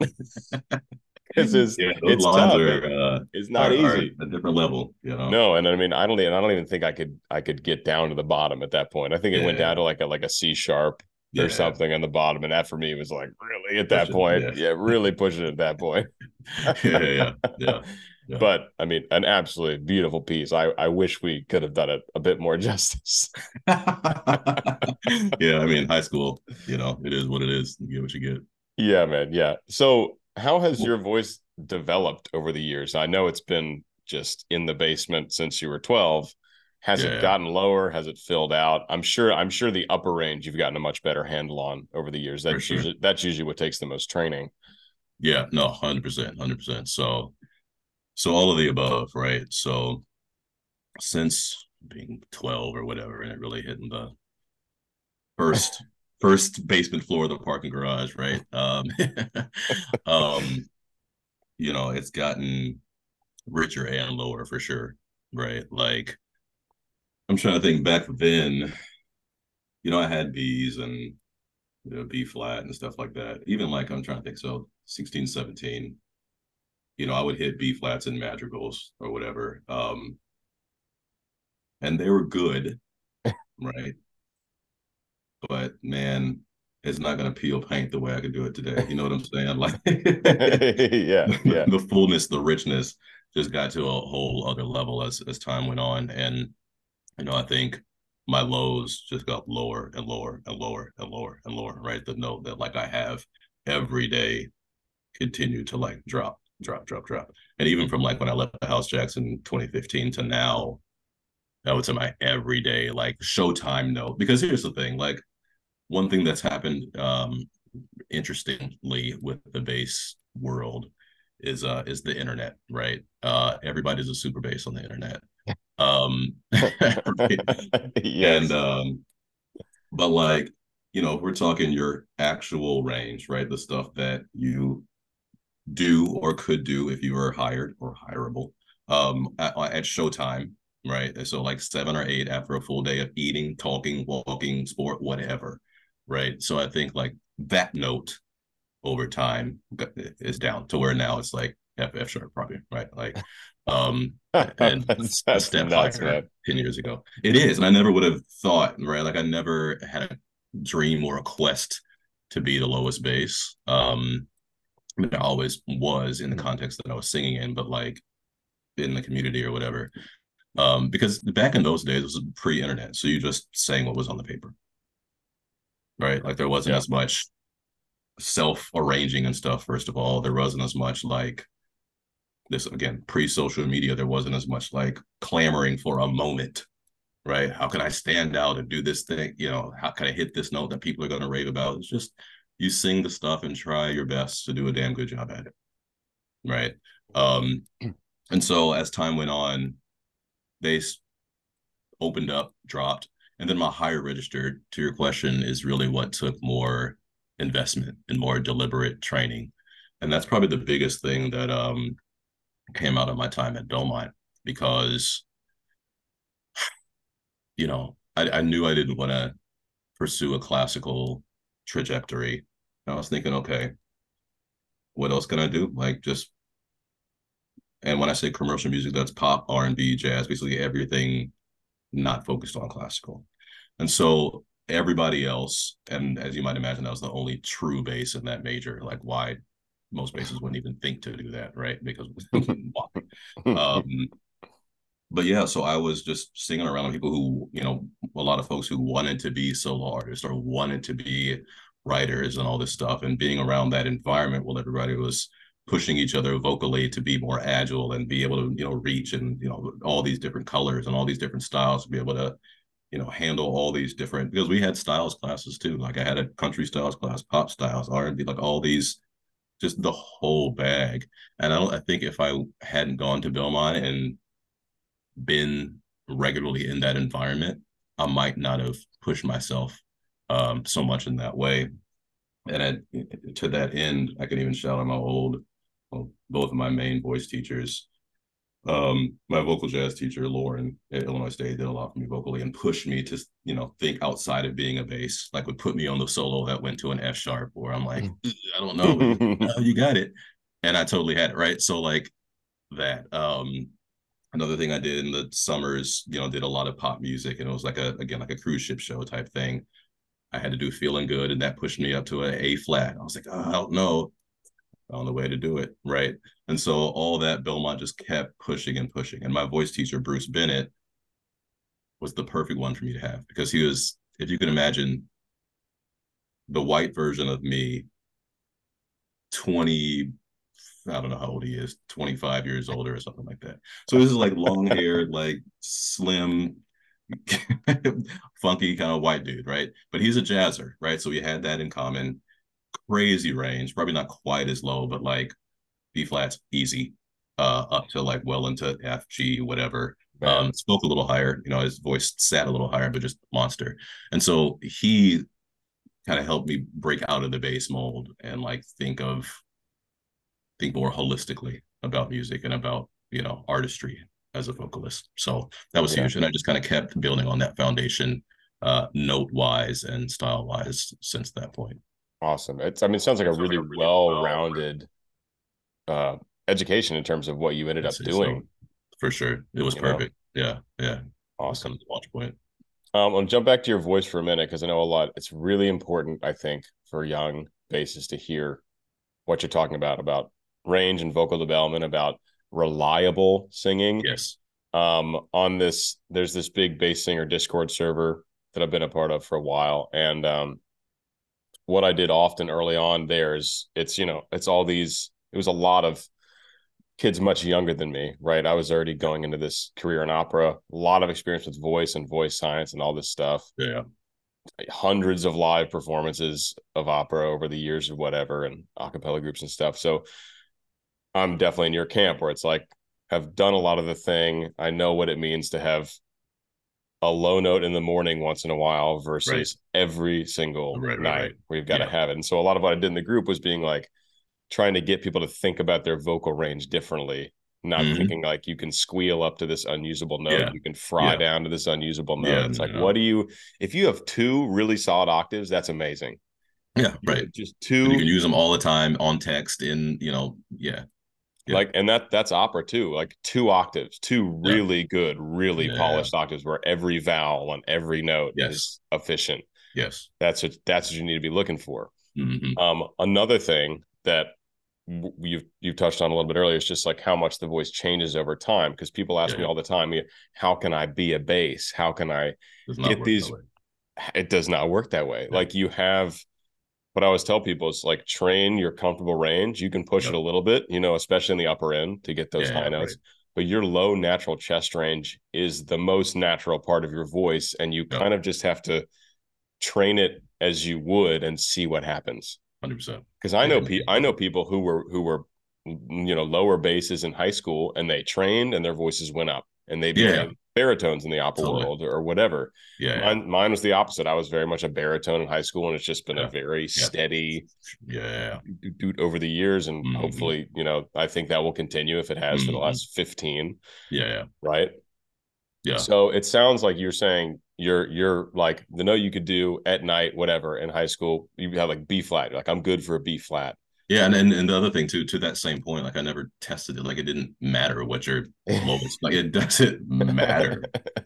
It's, it's, yeah, those it's lines tough. Are, uh, it's not are, easy. Are a different level, you know. No, and I mean, I don't, and I don't even think I could, I could get down to the bottom at that point. I think it yeah. went down to like a like a C sharp yeah. or something on the bottom, and that for me was like really at that pushing, point, yeah. yeah, really pushing it at that point. yeah, yeah, yeah, yeah. But I mean, an absolutely beautiful piece. I, I wish we could have done it a bit more justice. Yeah, I mean, high school, you know, it is what it is. You get what you get. Yeah, man. Yeah, so. How has your voice developed over the years? I know it's been just in the basement since you were twelve. Has yeah. it gotten lower? Has it filled out? I'm sure, I'm sure the upper range you've gotten a much better handle on over the years. That's sure. usually that's usually what takes the most training. Yeah, no, one hundred percent, one hundred percent. So, so all of the above, right? So since being twelve or whatever, and it really hitting the first First basement floor of the parking garage, right? Um, um, you know, it's gotten richer and lower for sure, right? Like, I'm trying to think back then, you know, I had B's and, you know, B flat and stuff like that. Even like, I'm trying to think, so sixteen, seventeen, you know, I would hit B flats and madrigals or whatever. Um, and they were good, right? But man, it's not going to peel paint the way I could do it today. You know what I'm saying? Like, yeah, yeah. The fullness, the richness, just got to a whole other level as as time went on. And you know, I think my lows just got lower and lower and lower and lower and lower. Right? The note that like I have every day continued to like drop, drop, drop, drop. And even from like when I left the House Jacks in twenty fifteen to now, I would say my everyday like showtime note. Because here's the thing, like. One thing that's happened, um, interestingly, with the bass world is uh, is the internet, right? Uh, everybody's a super bass on the internet. Um, right? Yes. And um, but like, you know, we're talking your actual range, right? The stuff that you do or could do if you were hired or hireable um, at, at showtime, right? So like seven or eight after a full day of eating, talking, walking, sport, whatever. Right. So I think like that note over time is down to where now it's like F, F sharp probably. Right. Like, um, and that's, that's a step nuts, like ten years ago. It is. And I never would have thought, right. Like I never had a dream or a quest to be the lowest bass. Um, I mean, I always was in the context that I was singing in, but like in the community or whatever. Um, because back in those days, it was pre-internet. So you just sang what was on the paper. Right, like there wasn't yeah. as much self-arranging and stuff. First of all, there wasn't as much like this again pre-social media. There wasn't as much like clamoring for a moment, right? How can I stand out and do this thing? You know, how can I hit this note that people are going to rave about? It's just you sing the stuff and try your best to do a damn good job at it, right? Um, and so as time went on, they opened up, dropped. And then my higher register, to your question, is really what took more investment and more deliberate training. And that's probably the biggest thing that um, came out of my time at Belmont, because, you know, I, I knew I didn't want to pursue a classical trajectory. And I was thinking, okay, what else can I do? Like just, and when I say commercial music, that's pop, R and B, jazz, basically everything not focused on classical. And so everybody else, and as you might imagine, that was the only true bass in that major. Like why most basses wouldn't even think to do that, right? Because um, but yeah, so I was just singing around people who, you know, a lot of folks who wanted to be solo artists or wanted to be writers and all this stuff. And being around that environment, well, everybody was pushing each other vocally to be more agile and be able to, you know, reach and, you know, all these different colors and all these different styles to be able to, you know, handle all these different, because we had styles classes too. Like I had a country styles class, pop styles, R and B, like all these, just the whole bag. And I don't, I think if I hadn't gone to Belmont and been regularly in that environment, I might not have pushed myself um, so much in that way. And I, to that end, I can even shout out my old, well, both of my main voice teachers. Um, my vocal jazz teacher, Lauren, at Illinois State, did a lot for me vocally and pushed me to, you know, think outside of being a bass, like would put me on the solo that went to an F sharp, or I'm like, I don't know, oh, you got it. And I totally had it, right? So like that, um, another thing I did in the summers, you know, did a lot of pop music, and it was like a, again, like a cruise ship show type thing. I had to do Feeling Good, and that pushed me up to an A flat. I was like, oh, I don't know. On the way to do it, right? And so all that Belmont just kept pushing and pushing. And my voice teacher, Bruce Bennett, was the perfect one for me to have, because he was, if you can imagine, the white version of me, twenty, I don't know how old he is, twenty-five years older or something like that. So this is like long haired, like slim, funky kind of white dude, right? But he's a jazzer, right? So we had that in common. Crazy range, probably not quite as low, but like B flats easy, uh up to like well into F, G, whatever. Right. Um spoke a little higher, you know, his voice sat a little higher, but just monster. And so he kind of helped me break out of the bass mold and like think of think more holistically about music and about, you know, artistry as a vocalist. So that was yeah. huge. And I just kind of kept building on that foundation, uh note wise and style wise since that point. Awesome. It's, I mean, it sounds like a really, like a really well-rounded uh, education in terms of what you ended up doing. So, for sure. It was you perfect. Know? Yeah. Yeah. Awesome. Kind of watch point. Um, I'll jump back to your voice for a minute, because I know a lot. It's really important, I think, for young bassists to hear what you're talking about, about range and vocal development, about reliable singing. Yes. Um, on this, there's this big bass singer Discord server that I've been a part of for a while. And, um, what I did often early on there is it's, you know, it's all these, it was a lot of kids much younger than me, right? I was already going into this career in opera, a lot of experience with voice and voice science and all this stuff. Yeah. Hundreds of live performances of opera over the years of whatever, and a cappella groups and stuff. So I'm definitely in your camp where it's like, I've done a lot of the thing. I know what it means to have a low note in the morning once in a while versus right. every single right, night right, right. we've got yeah. to have it. And so a lot of what I did in the group was being like, trying to get people to think about their vocal range differently, not mm-hmm. thinking like you can squeal up to this unusable note, yeah. you can fry yeah. down to this unusable note. Yeah, it's like, yeah. what do you, if you have two really solid octaves, that's amazing. Yeah. You right. Just two. And you can use them all the time on text in, you know, yeah. Yeah. Like, and that that's opera too, like two octaves, two really yeah. good, really yeah. polished octaves where every vowel on every note yes. is efficient. Yes. That's what, that's what you need to be looking for. Mm-hmm. Um, another thing that you've, you've touched on a little bit earlier is just like how much the voice changes over time. Because people ask yeah. me all the time, how can I be a bass? How can I get these? It does not work that way. Yeah. Like you have... What I always tell people is like, train your comfortable range. You can push yep. it a little bit, you know, especially in the upper end to get those yeah, high notes, right. but your low natural chest range is the most natural part of your voice. And you yep. kind of just have to train it as you would and see what happens. one hundred percent. Cause I know, pe- I know people who were, who were, you know, lower basses in high school, and they trained and their voices went up and they became yeah. baritones in the opera totally. world or whatever. Yeah, mine, yeah. mine was the opposite. I was very much a baritone in high school, and it's just been yeah. a very yeah. steady yeah dude over the years. And mm-hmm. hopefully, you know, I think that will continue if it has mm-hmm. for the last fifteen. Yeah, yeah. Right. Yeah. So it sounds like you're saying you're you're like the note you could do at night, whatever, in high school, you have like B flat. You're like, I'm good for a B flat. Yeah, and, and and the other thing too, to that same point, like I never tested it. Like it didn't matter what your lowest, like it doesn't matter.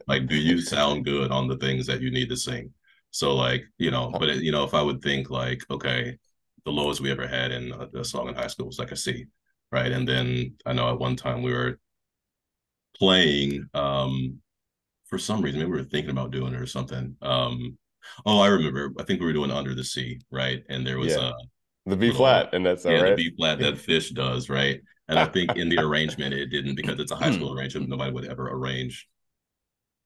Like, do you sound good on the things that you need to sing? So like, you know, but it, you know, if I would think like, okay, the lowest we ever had in a, a song in high school was like a C, right? And then I know at one time we were playing, um, for some reason, maybe we were thinking about doing it or something. Um, oh, I remember. I think we were doing Under the Sea, right? And there was yeah. a The B flat, and that's all yeah, right. Yeah, the B flat that Fish does, right? And I think in the arrangement, it didn't, because it's a high school arrangement. Nobody would ever arrange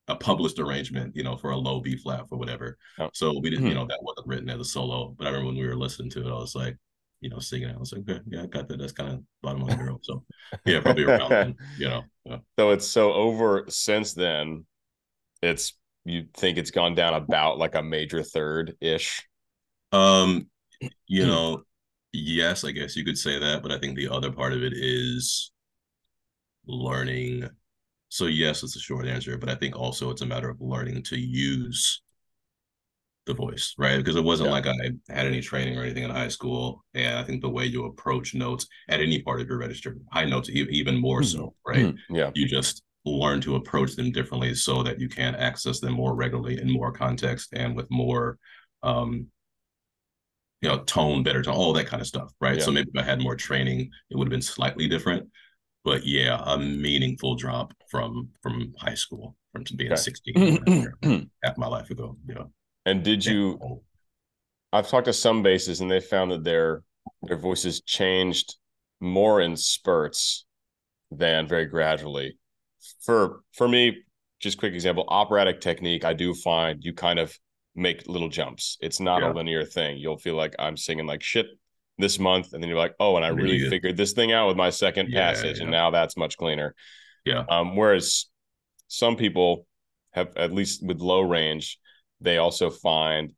a published arrangement, you know, for a low B flat for whatever. Oh. So we didn't, you know, that wasn't written as a solo. But I remember when we were listening to it, I was like, you know, singing it. I was like, okay, yeah, I got that. That's kind of bottom of the barrel. So yeah, probably around then, you know. Yeah. So it's so over since then, it's, you think it's gone down about like a major third-ish? Um, you know, yes, I guess you could say that, but I think the other part of it is learning. So yes, it's a short answer, but I think also it's a matter of learning to use the voice, right? Because it wasn't yeah. like I had any training or anything in high school, and I think the way you approach notes at any part of your register, high notes even more so, right? Mm-hmm. Yeah, you just learn to approach them differently so that you can access them more regularly in more context and with more, um, you know, tone, better tone, all that kind of stuff, right? Yeah. So maybe if I had more training, it would have been slightly different. But yeah, a meaningful drop from from high school, from being okay. sixteen, half my life ago, you know. And did you, I've talked to some bassists and they found that their their voices changed more in spurts than very gradually. For for me, just quick example, operatic technique, I do find you kind of make little jumps. It's not yeah. a linear thing. You'll feel like I'm singing like shit this month, and then you're like, oh, and I really, really figured this thing out with my second yeah, passage, yeah. and now that's much cleaner. Yeah. Um, whereas some people have, at least with low range, they also find,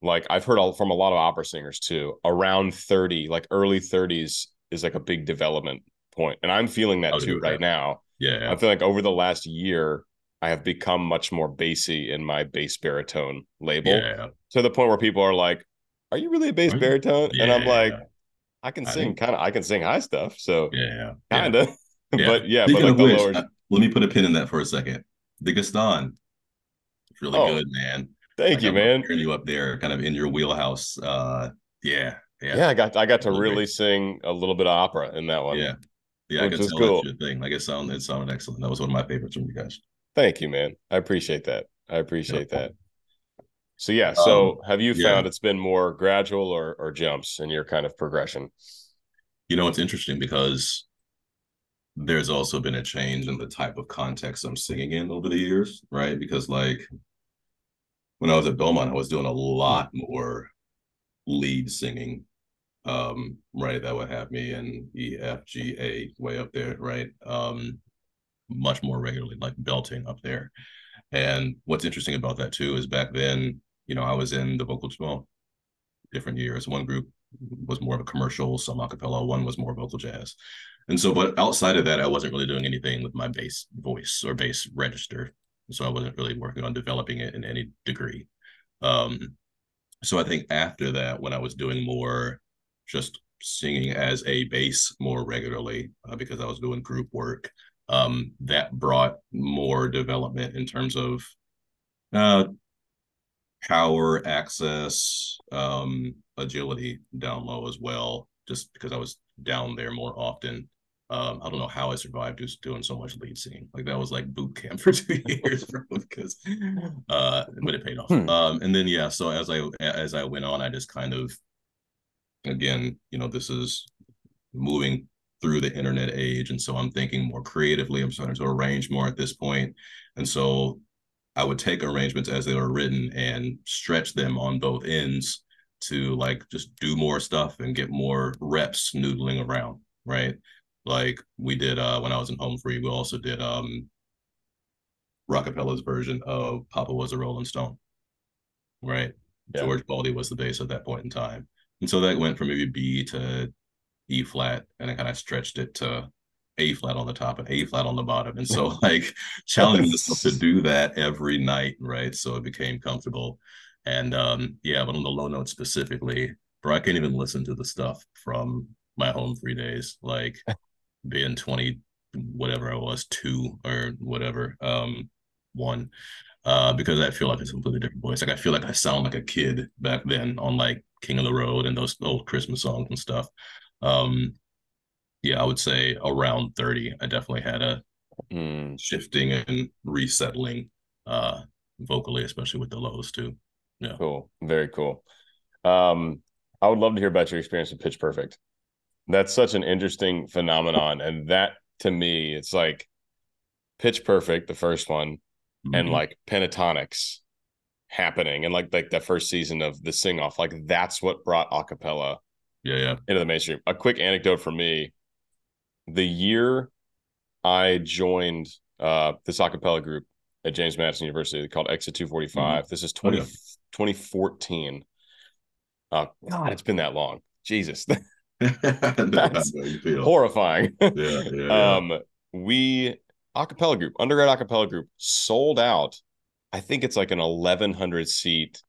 like, I've heard all, from a lot of opera singers too, around thirty, like early thirties is like a big development point. And I'm feeling that I'll too right that. now. Yeah. I feel like over the last year, I have become much more bassy in my bass baritone label yeah. to the point where people are like, are you really a bass baritone? Yeah. And I'm like, I can I sing kind of, I can sing high stuff. So yeah, kind of, yeah. but yeah. But like the which, lower... I, let me put a pin in that for a second. The Gaston. Really oh, good, man. Thank like you, I'm man. Hearing you up there, kind of in your wheelhouse. Uh, yeah, yeah. Yeah, I got I got to really great. sing a little bit of opera in that one. Yeah, yeah. Which I could tell cool. that's your thing. Like it sounded, it sounded excellent. That was one of my favorites from you guys. Thank you, man. I appreciate that. I appreciate yeah. that. So yeah. So um, have you found yeah. it's been more gradual or or jumps in your kind of progression? You know, it's interesting because there's also been a change in the type of context I'm singing in over the years, right? Because like when I was at Belmont, I was doing a lot more lead singing, um, right? That would have me in E, F, G, A way up there, right? Um, much more regularly, like belting up there. And what's interesting about that too is back then, you know, I was in the vocal, well, different years. One group was more of a commercial, some a cappella, one was more vocal jazz. And so, but outside of that, I wasn't really doing anything with my bass voice or bass register. So I wasn't really working on developing it in any degree. Um, so I think after that, when I was doing more just singing as a bass more regularly, uh, because I was doing group work, um, that brought more development in terms of uh, power, access, um, agility down low as well, just because I was down there more often. Um, I don't know how I survived just doing so much lead singing. Like that was like boot camp for two years, bro, because, uh, but it paid off. Hmm. Um, and then, yeah, so as I, as I went on, I just kind of, again, you know, this is moving through the internet age. And so I'm thinking more creatively, I'm starting to arrange more at this point. And so I would take arrangements as they were written and stretch them on both ends to like, just do more stuff and get more reps noodling around, right? Like we did uh, when I was in Home Free, we also did um, Rockapella's version of Papa Was a Rolling Stone, right? Yeah. George Baldy was the bass at that point in time. And so that went from maybe B to E flat, and I kind of stretched it to A flat on the top and A flat on the bottom. And so like challenging myself to do that every night, right? So it became comfortable. And um, yeah, but on the low note specifically, bro, I can't even listen to the stuff from my Home Free days, like being twenty, whatever I was, two or whatever, um, one, uh, because I feel like it's a completely different voice. Like I feel like I sound like a kid back then on like King of the Road and those old Christmas songs and stuff. Um, yeah, I would say around thirty, I definitely had a mm. shifting and resettling uh, vocally, especially with the lows too. Yeah. Cool. Very cool. Um, I would love to hear about your experience with Pitch Perfect. That's such an interesting phenomenon. And that, to me, it's like Pitch Perfect, the first one, mm-hmm. and like pentatonics happening. And like, like the first season of The Sing-Off, like that's what brought acapella yeah, yeah. into the mainstream. A quick anecdote for me, the year I joined uh, this acapella group at James Madison University called Exit two forty-five. Mm-hmm. This is twenty, oh, yeah. twenty fourteen. Uh, God, it's been that long. Jesus. That's horrifying. Yeah, yeah, yeah. Um, we, acapella group, undergrad acapella group, sold out. I think it's like an eleven hundred seat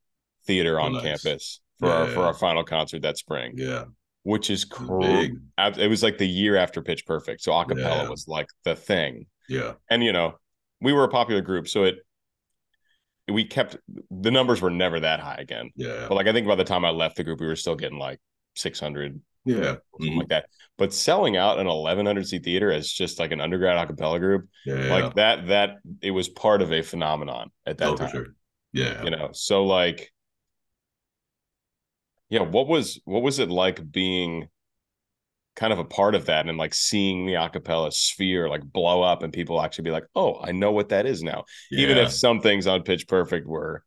theater on oh, nice. campus for yeah, our yeah. for our final concert that spring. Yeah, which is crazy. It was like the year after Pitch Perfect, so acapella yeah. was like the thing. Yeah, and you know, we were a popular group, so it we kept the numbers were never that high again. Yeah, but like I think by the time I left the group, we were still getting like six hundred. Yeah, mm-hmm. like that. But selling out an eleven hundred seat theater as just like an undergrad acapella group, yeah, yeah. like that, that it was part of a phenomenon at that oh, time. For sure. Yeah, you know. So like, yeah, what was what was it like being kind of a part of that and like seeing the acapella sphere like blow up and people actually be like, oh, I know what that is now, yeah. even if some things on Pitch Perfect were,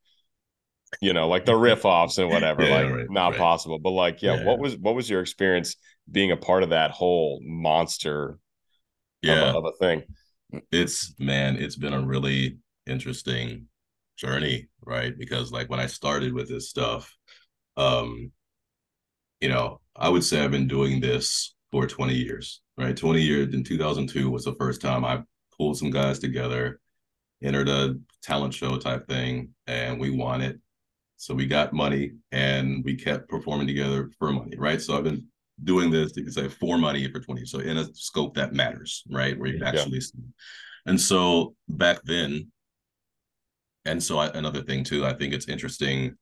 you know, like the riff offs and whatever, yeah, like right, not right. possible. But like, yeah, yeah, what was what was your experience being a part of that whole monster yeah. of, a, of a thing? It's man, it's been a really interesting journey, right? Because like when I started with this stuff, um, you know, I would say I've been doing this for twenty years, right? twenty years. In two thousand two was the first time I pulled some guys together, entered a talent show type thing, and we won it. So we got money and we kept performing together for money, right? So I've been doing this, you could say, for money for twenty years. So in a scope that matters, right? Where you can actually yeah. And so back then, and so I, another thing too, I think it's interesting,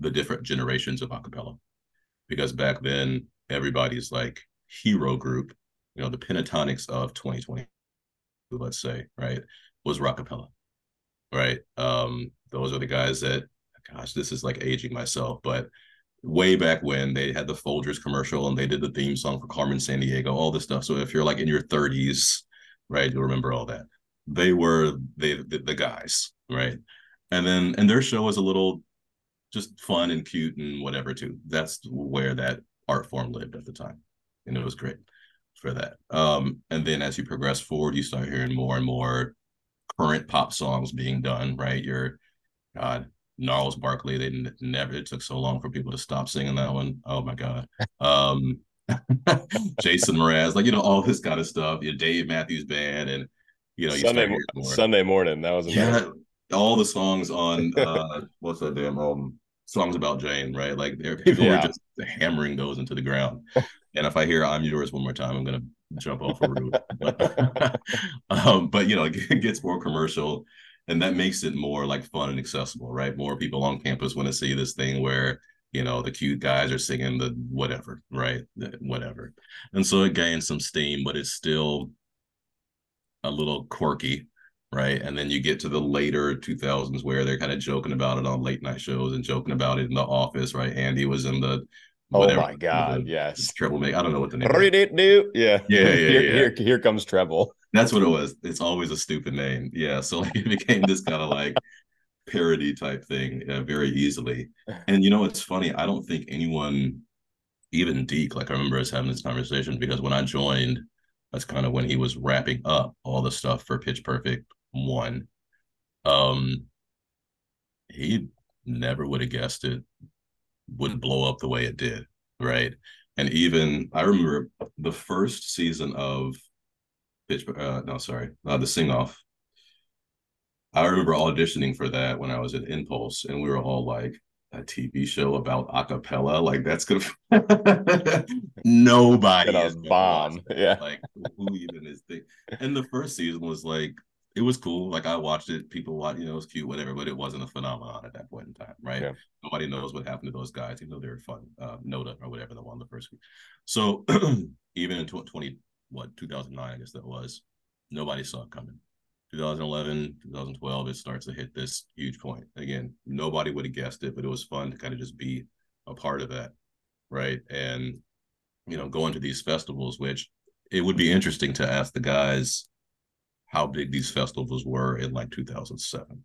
the different generations of acapella, because back then everybody's like hero group, you know, the pentatonics of twenty twenty, let's say, right, was rockapella, right? Um, those are the guys that, gosh, this is like aging myself, but way back when they had the Folgers commercial and they did the theme song for Carmen Sandiego, all this stuff. So if you're like in your thirties, right, you'll remember all that. They were they, the, the guys, right? And then, and their show was a little just fun and cute and whatever too. That's where that art form lived at the time. And it was great for that. Um, and then as you progress forward, you start hearing more and more current pop songs being done, right? You're, God, Gnarls Barkley, they n- never, it took so long for people to stop singing that one. Oh my God. Um, Jason Mraz, like, you know, all this kind of stuff. Your Dave Matthews Band and, you know, you Sunday, more. Sunday Morning. That was yeah, all the songs on, uh, what's that damn album? Songs About Jane, right? Like, they're, people yeah. were just hammering those into the ground. And if I hear I'm Yours one more time, I'm going to jump off a roof. But, um, but, you know, it gets more commercial. And that makes it more like fun and accessible, right? More people on campus want to see this thing where, you know, the cute guys are singing the whatever, right? The whatever. And so it gains some steam, but it's still a little quirky, right? And then you get to the later two thousands where they're kind of joking about it on late night shows and joking about it in the office, right? Andy was in the whatever, oh my God, the, yes. Treble Make. I don't know what the name is. Yeah. Yeah, yeah, here, yeah. Here, here comes Treble. That's what it was. It's always a stupid name. Yeah. So like it became this kind of like parody type thing uh, very easily. And, you know, it's funny. I don't think anyone, even Deke, like I remember us having this conversation because when I joined, that's kind of when he was wrapping up all the stuff for Pitch Perfect one. Um, he never would have guessed it would blow up the way it did. Right. And even I remember the first season of Pitch, uh, no, sorry, uh, The Sing-Off. I remember auditioning for that when I was at InPulse, and we were all like, a T V show about acapella? Like, that's going to... Nobody is gonna bomb. Yeah. Like, who even is... Th- and the first season was like, it was cool. Like, I watched it. People watched, you know, it was cute, whatever, but it wasn't a phenomenon at that point in time, right? Yeah. Nobody knows what happened to those guys, even though they were fun. Uh, Noda or whatever, the one the first week. So, even in tw- twenty... what two thousand nine, I guess that was, nobody saw it coming. twenty eleven, twenty twelve, it starts to hit this huge point. Again, nobody would have guessed it, but it was fun to kind of just be a part of that, right? And, you know, going to these festivals, which it would be interesting to ask the guys how big these festivals were in like two thousand seven,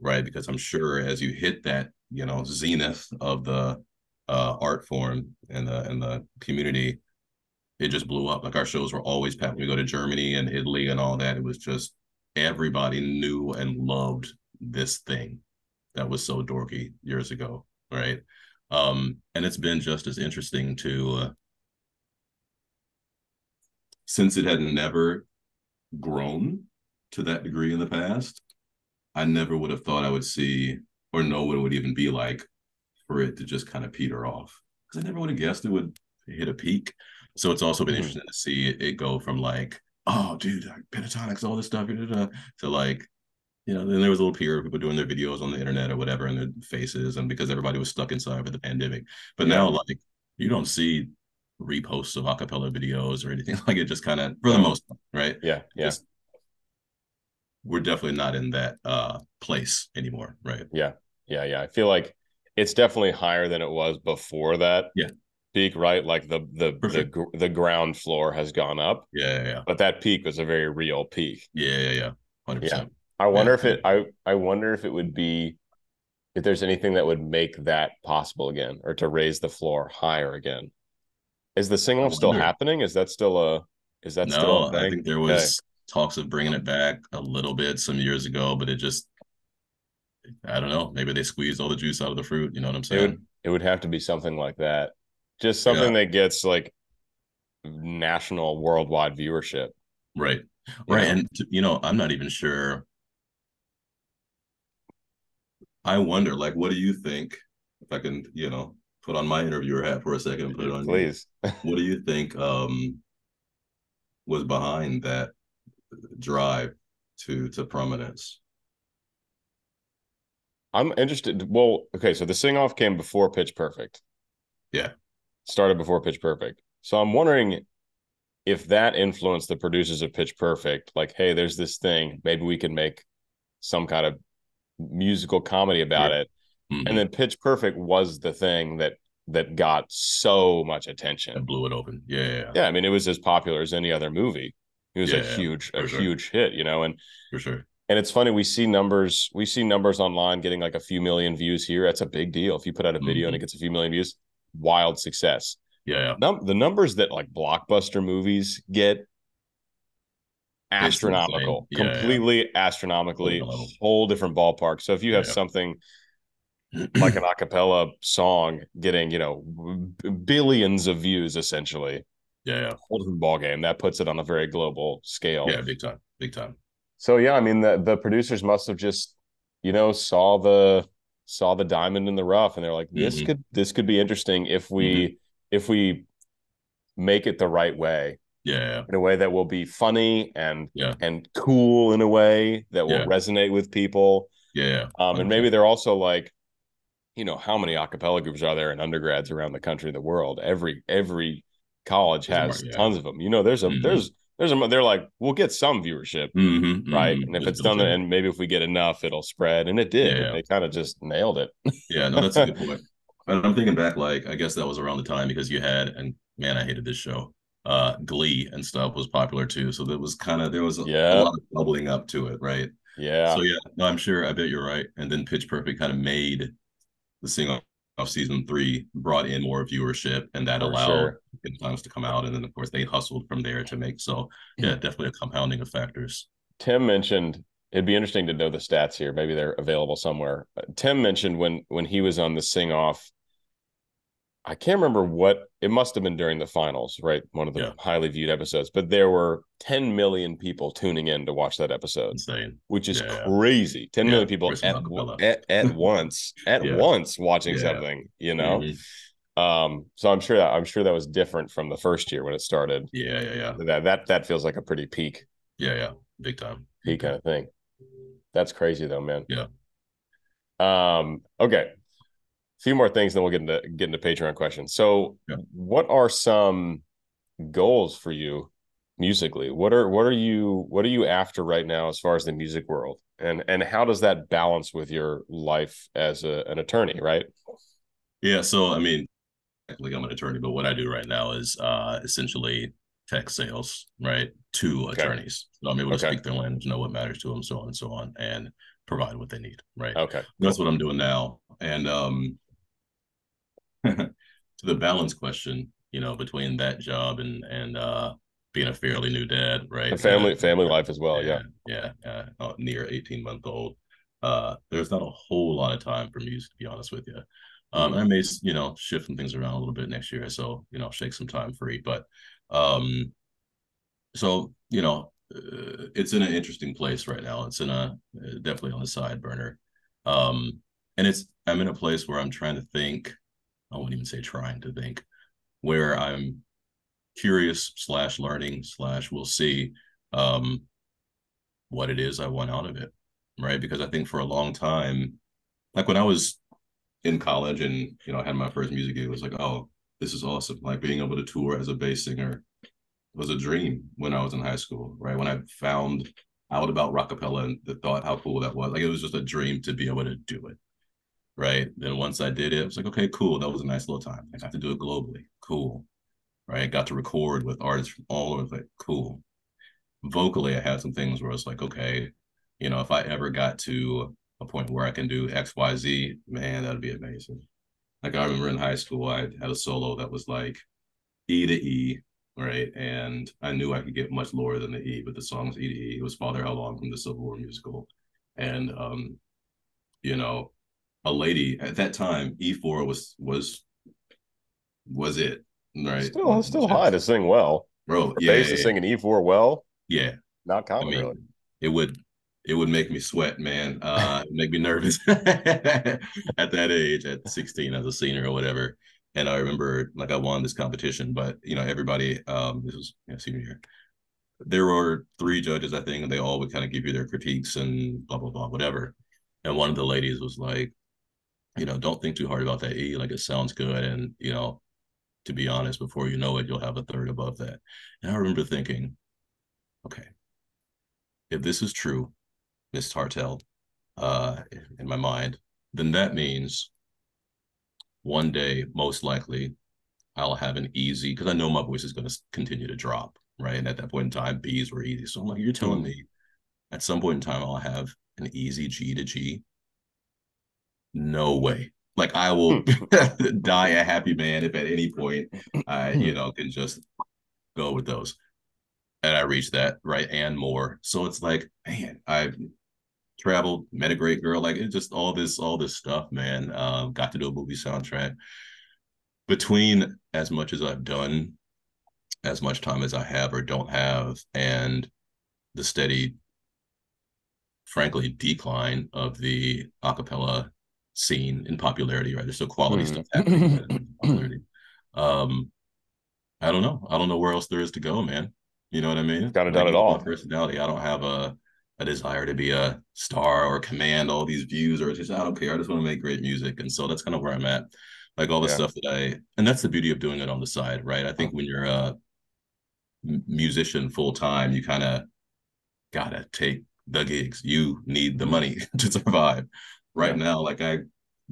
right? Because I'm sure as you hit that, you know, zenith of the uh, art form and the, and the community, it just blew up. Like our shows were always packed. We go to Germany and Italy and all that. It was just everybody knew and loved this thing that was so dorky years ago, right? Um, and it's been just as interesting to, uh, since it had never grown to that degree in the past, I never would have thought I would see or know what it would even be like for it to just kind of peter off. Because I never would have guessed it would hit a peak. So it's also been interesting to see it, it go from like, oh, dude, pentatonics, all this stuff, da, da, da, to like, you know, then there was a little period of people doing their videos on the internet or whatever in their faces, and because everybody was stuck inside with the pandemic. But yeah. Now, like, you don't see reposts of acapella videos or anything. Like, it just kind of, for the most part, right? Yeah, yeah. Just, we're definitely not in that uh, place anymore, right? Yeah, yeah, yeah. I feel like it's definitely higher than it was before that. Yeah. Peak, right? Like the the, the the ground floor has gone up. Yeah, yeah, yeah. But that peak was a very real peak. Yeah, yeah, yeah. one hundred percent. Yeah. I wonder yeah. if it I I wonder if it would be if there's anything that would make that possible again, or to raise the floor higher again. Is the sing-off still happening? Is that still a is that no, still a thing? I think there was okay. talks of bringing it back a little bit some years ago, but it just I don't know. Maybe they squeezed all the juice out of the fruit, you know what I'm saying? It would, it would have to be something like that. Just something yeah. that gets like national, worldwide viewership. Right. Right. Yeah. And, you know, I'm not even sure. I wonder, like, what do you think? If I can, you know, put on my interviewer hat for a second and put it on. Please. What do you think um, was behind that drive to to prominence? I'm interested. Well, okay. So the sing-off came before Pitch Perfect. Yeah. Started before Pitch Perfect. So I'm wondering if that influenced the producers of Pitch Perfect, like, hey, there's this thing, maybe we can make some kind of musical comedy about yeah. it. Mm-hmm. And then Pitch Perfect was the thing that that got so much attention. It blew it open. Yeah, yeah. Yeah, I mean, it was as popular as any other movie. It was yeah, a huge, a sure. huge hit, you know, and for sure. And it's funny, we see numbers, we see numbers online getting like a few million views here. That's a big deal. If you put out a video mm-hmm. and it gets a few million views. Wild success. Yeah, yeah. Num- the numbers that like blockbuster movies get astronomical, yeah, completely yeah. astronomically, whole different ballpark. So if you have yeah, yeah. something like an a cappella song getting, you know, b- billions of views essentially, yeah, yeah. whole different ball game, that puts it on a very global scale. Yeah, big time, big time. So yeah, I mean, the the producers must have just, you know, saw the saw the diamond in the rough and they're like, this mm-hmm. could this could be interesting if we mm-hmm. if we make it the right way, yeah in a way that will be funny and yeah. and cool, in a way that will yeah. resonate with people. yeah um okay. And maybe they're also like, you know, how many a cappella groups are there in undergrads around the country, the world? Every every college has yeah. tons of them, you know. There's a mm-hmm. there's There's a, they're like, we'll get some viewership, mm-hmm, right? Mm-hmm. And if it's, it's done, and maybe if we get enough, it'll spread. And it did. Yeah, yeah. They kind of just nailed it. Yeah, no, that's a good point. But I'm thinking back, like, I guess that was around the time because you had, and man, I hated this show, uh, Glee and stuff was popular too. So that was kind of, there was a, yeah. a lot of bubbling up to it, right? Yeah. So yeah, no, I'm sure, I bet you're right. And then Pitch Perfect kind of made the sing-off of season three, brought in more viewership, and that For allowed sure. times to come out, and then of course they hustled from there to make. So yeah, definitely a compounding of factors. Tim mentioned, it'd be interesting to know the stats here, maybe they're available somewhere. Tim mentioned when when he was on the sing-off, I can't remember what it must have been, during the finals, right? One of the yeah. highly viewed episodes, but there were ten million people tuning in to watch that episode. Insane. Which is yeah. crazy. ten yeah. million people at, at, at once, at yeah. once watching yeah. something, you know? Mm-hmm. Um, so I'm sure that, I'm sure that was different from the first year when it started. Yeah. Yeah. Yeah. That, that, that feels like a pretty peak. Yeah. Yeah. Big time. Peak kind of thing. That's crazy though, man. Yeah. Um, okay. Few more things, then we'll get into get into Patreon questions. So, yeah. what are some goals for you musically? What are what are you what are you after right now as far as the music world, and and how does that balance with your life as a, an attorney? Right? Yeah, so I mean, technically I'm an attorney, but what I do right now is uh, essentially tech sales, right, to okay. attorneys. So I'm able okay. to speak their language, know what matters to them, so on and so on, and provide what they need, right? Okay. That's what I'm doing now. And um, to the balance question, you know, between that job and and uh, being a fairly new dad, right? And family, and, family life as well, yeah. Yeah, yeah, uh, near eighteen-month-old. Uh, there's not a whole lot of time for music, to be honest with you. Um, and I may, you know, shift some things around a little bit next year, so, you know, shake some time free. But um, so, you know, uh, it's in an interesting place right now. It's in a uh, definitely on the side burner. Um, and it's I'm in a place where I'm trying to think. I wouldn't even say trying to think, where I'm curious slash learning slash we'll see um, what it is I want out of it, right? Because I think for a long time, like when I was in college and, you know, I had my first music gig, it was like, oh, this is awesome. Like being able to tour as a bass singer was a dream when I was in high school, right? When I found out about Rockapella and the thought how cool that was, like it was just a dream to be able to do it. Right. Then once I did it, it was like, okay, cool. That was a nice little time. I got to do it globally. Cool. Right. Got to record with artists from all over the place. Cool. Vocally, I had some things where I was like, okay, you know, if I ever got to a point where I can do X, Y, Z, man, that'd be amazing. Like I remember in high school, I had a solo that was like E to E. Right. And I knew I could get much lower than the E, but the song was E to E. It was Father How Long from the Civil War musical. And, um, you know, a lady at that time, E four was was was it, right? Still, still yeah. high to sing well, bro. Yeah, bass yeah, to yeah. singing E four well, yeah, not common. I mean, really. It would it would make me sweat, man. Uh, make me nervous at that age, at sixteen as a senior or whatever. And I remember, like, I won this competition, but you know, everybody, um, this was you know, senior year. There were three judges, I think, and they all would kind of give you their critiques and blah blah blah, whatever. And one of the ladies was like, you know, don't think too hard about that E, like it sounds good. And, you know, to be honest, before you know it, you'll have a third above that. And I remember thinking, okay, if this is true, Miss Tartell, uh, in my mind, then that means one day, most likely, I'll have an easy, because I know my voice is going to continue to drop, right? And at that point in time, B's were easy. So I'm like, you're telling me at some point in time, I'll have an easy G to G? No way. Like I will die a happy man if at any point I, you know, can just go with those. And I reached that, right? And more. So it's like, man, I've traveled, met a great girl. Like it's just all this, all this stuff, man. Uh, got to do a movie soundtrack. Between as much as I've done, as much time as I have or don't have, and the steady, frankly, decline of the a cappella scene in popularity, right? There's still quality mm. stuff happening. Popularity. Um, I don't know. I don't know where else there is to go, man. You know what I mean? Got it done at all. Personality. I don't have a a desire to be a star or command all these views, or it's just I don't care. I just want to make great music, and so that's kind of where I'm at. Like all the yeah. stuff that I, and that's the beauty of doing it on the side, right? I think when you're a musician full time, you kind of gotta take the gigs. You need the money to survive. Right now, like I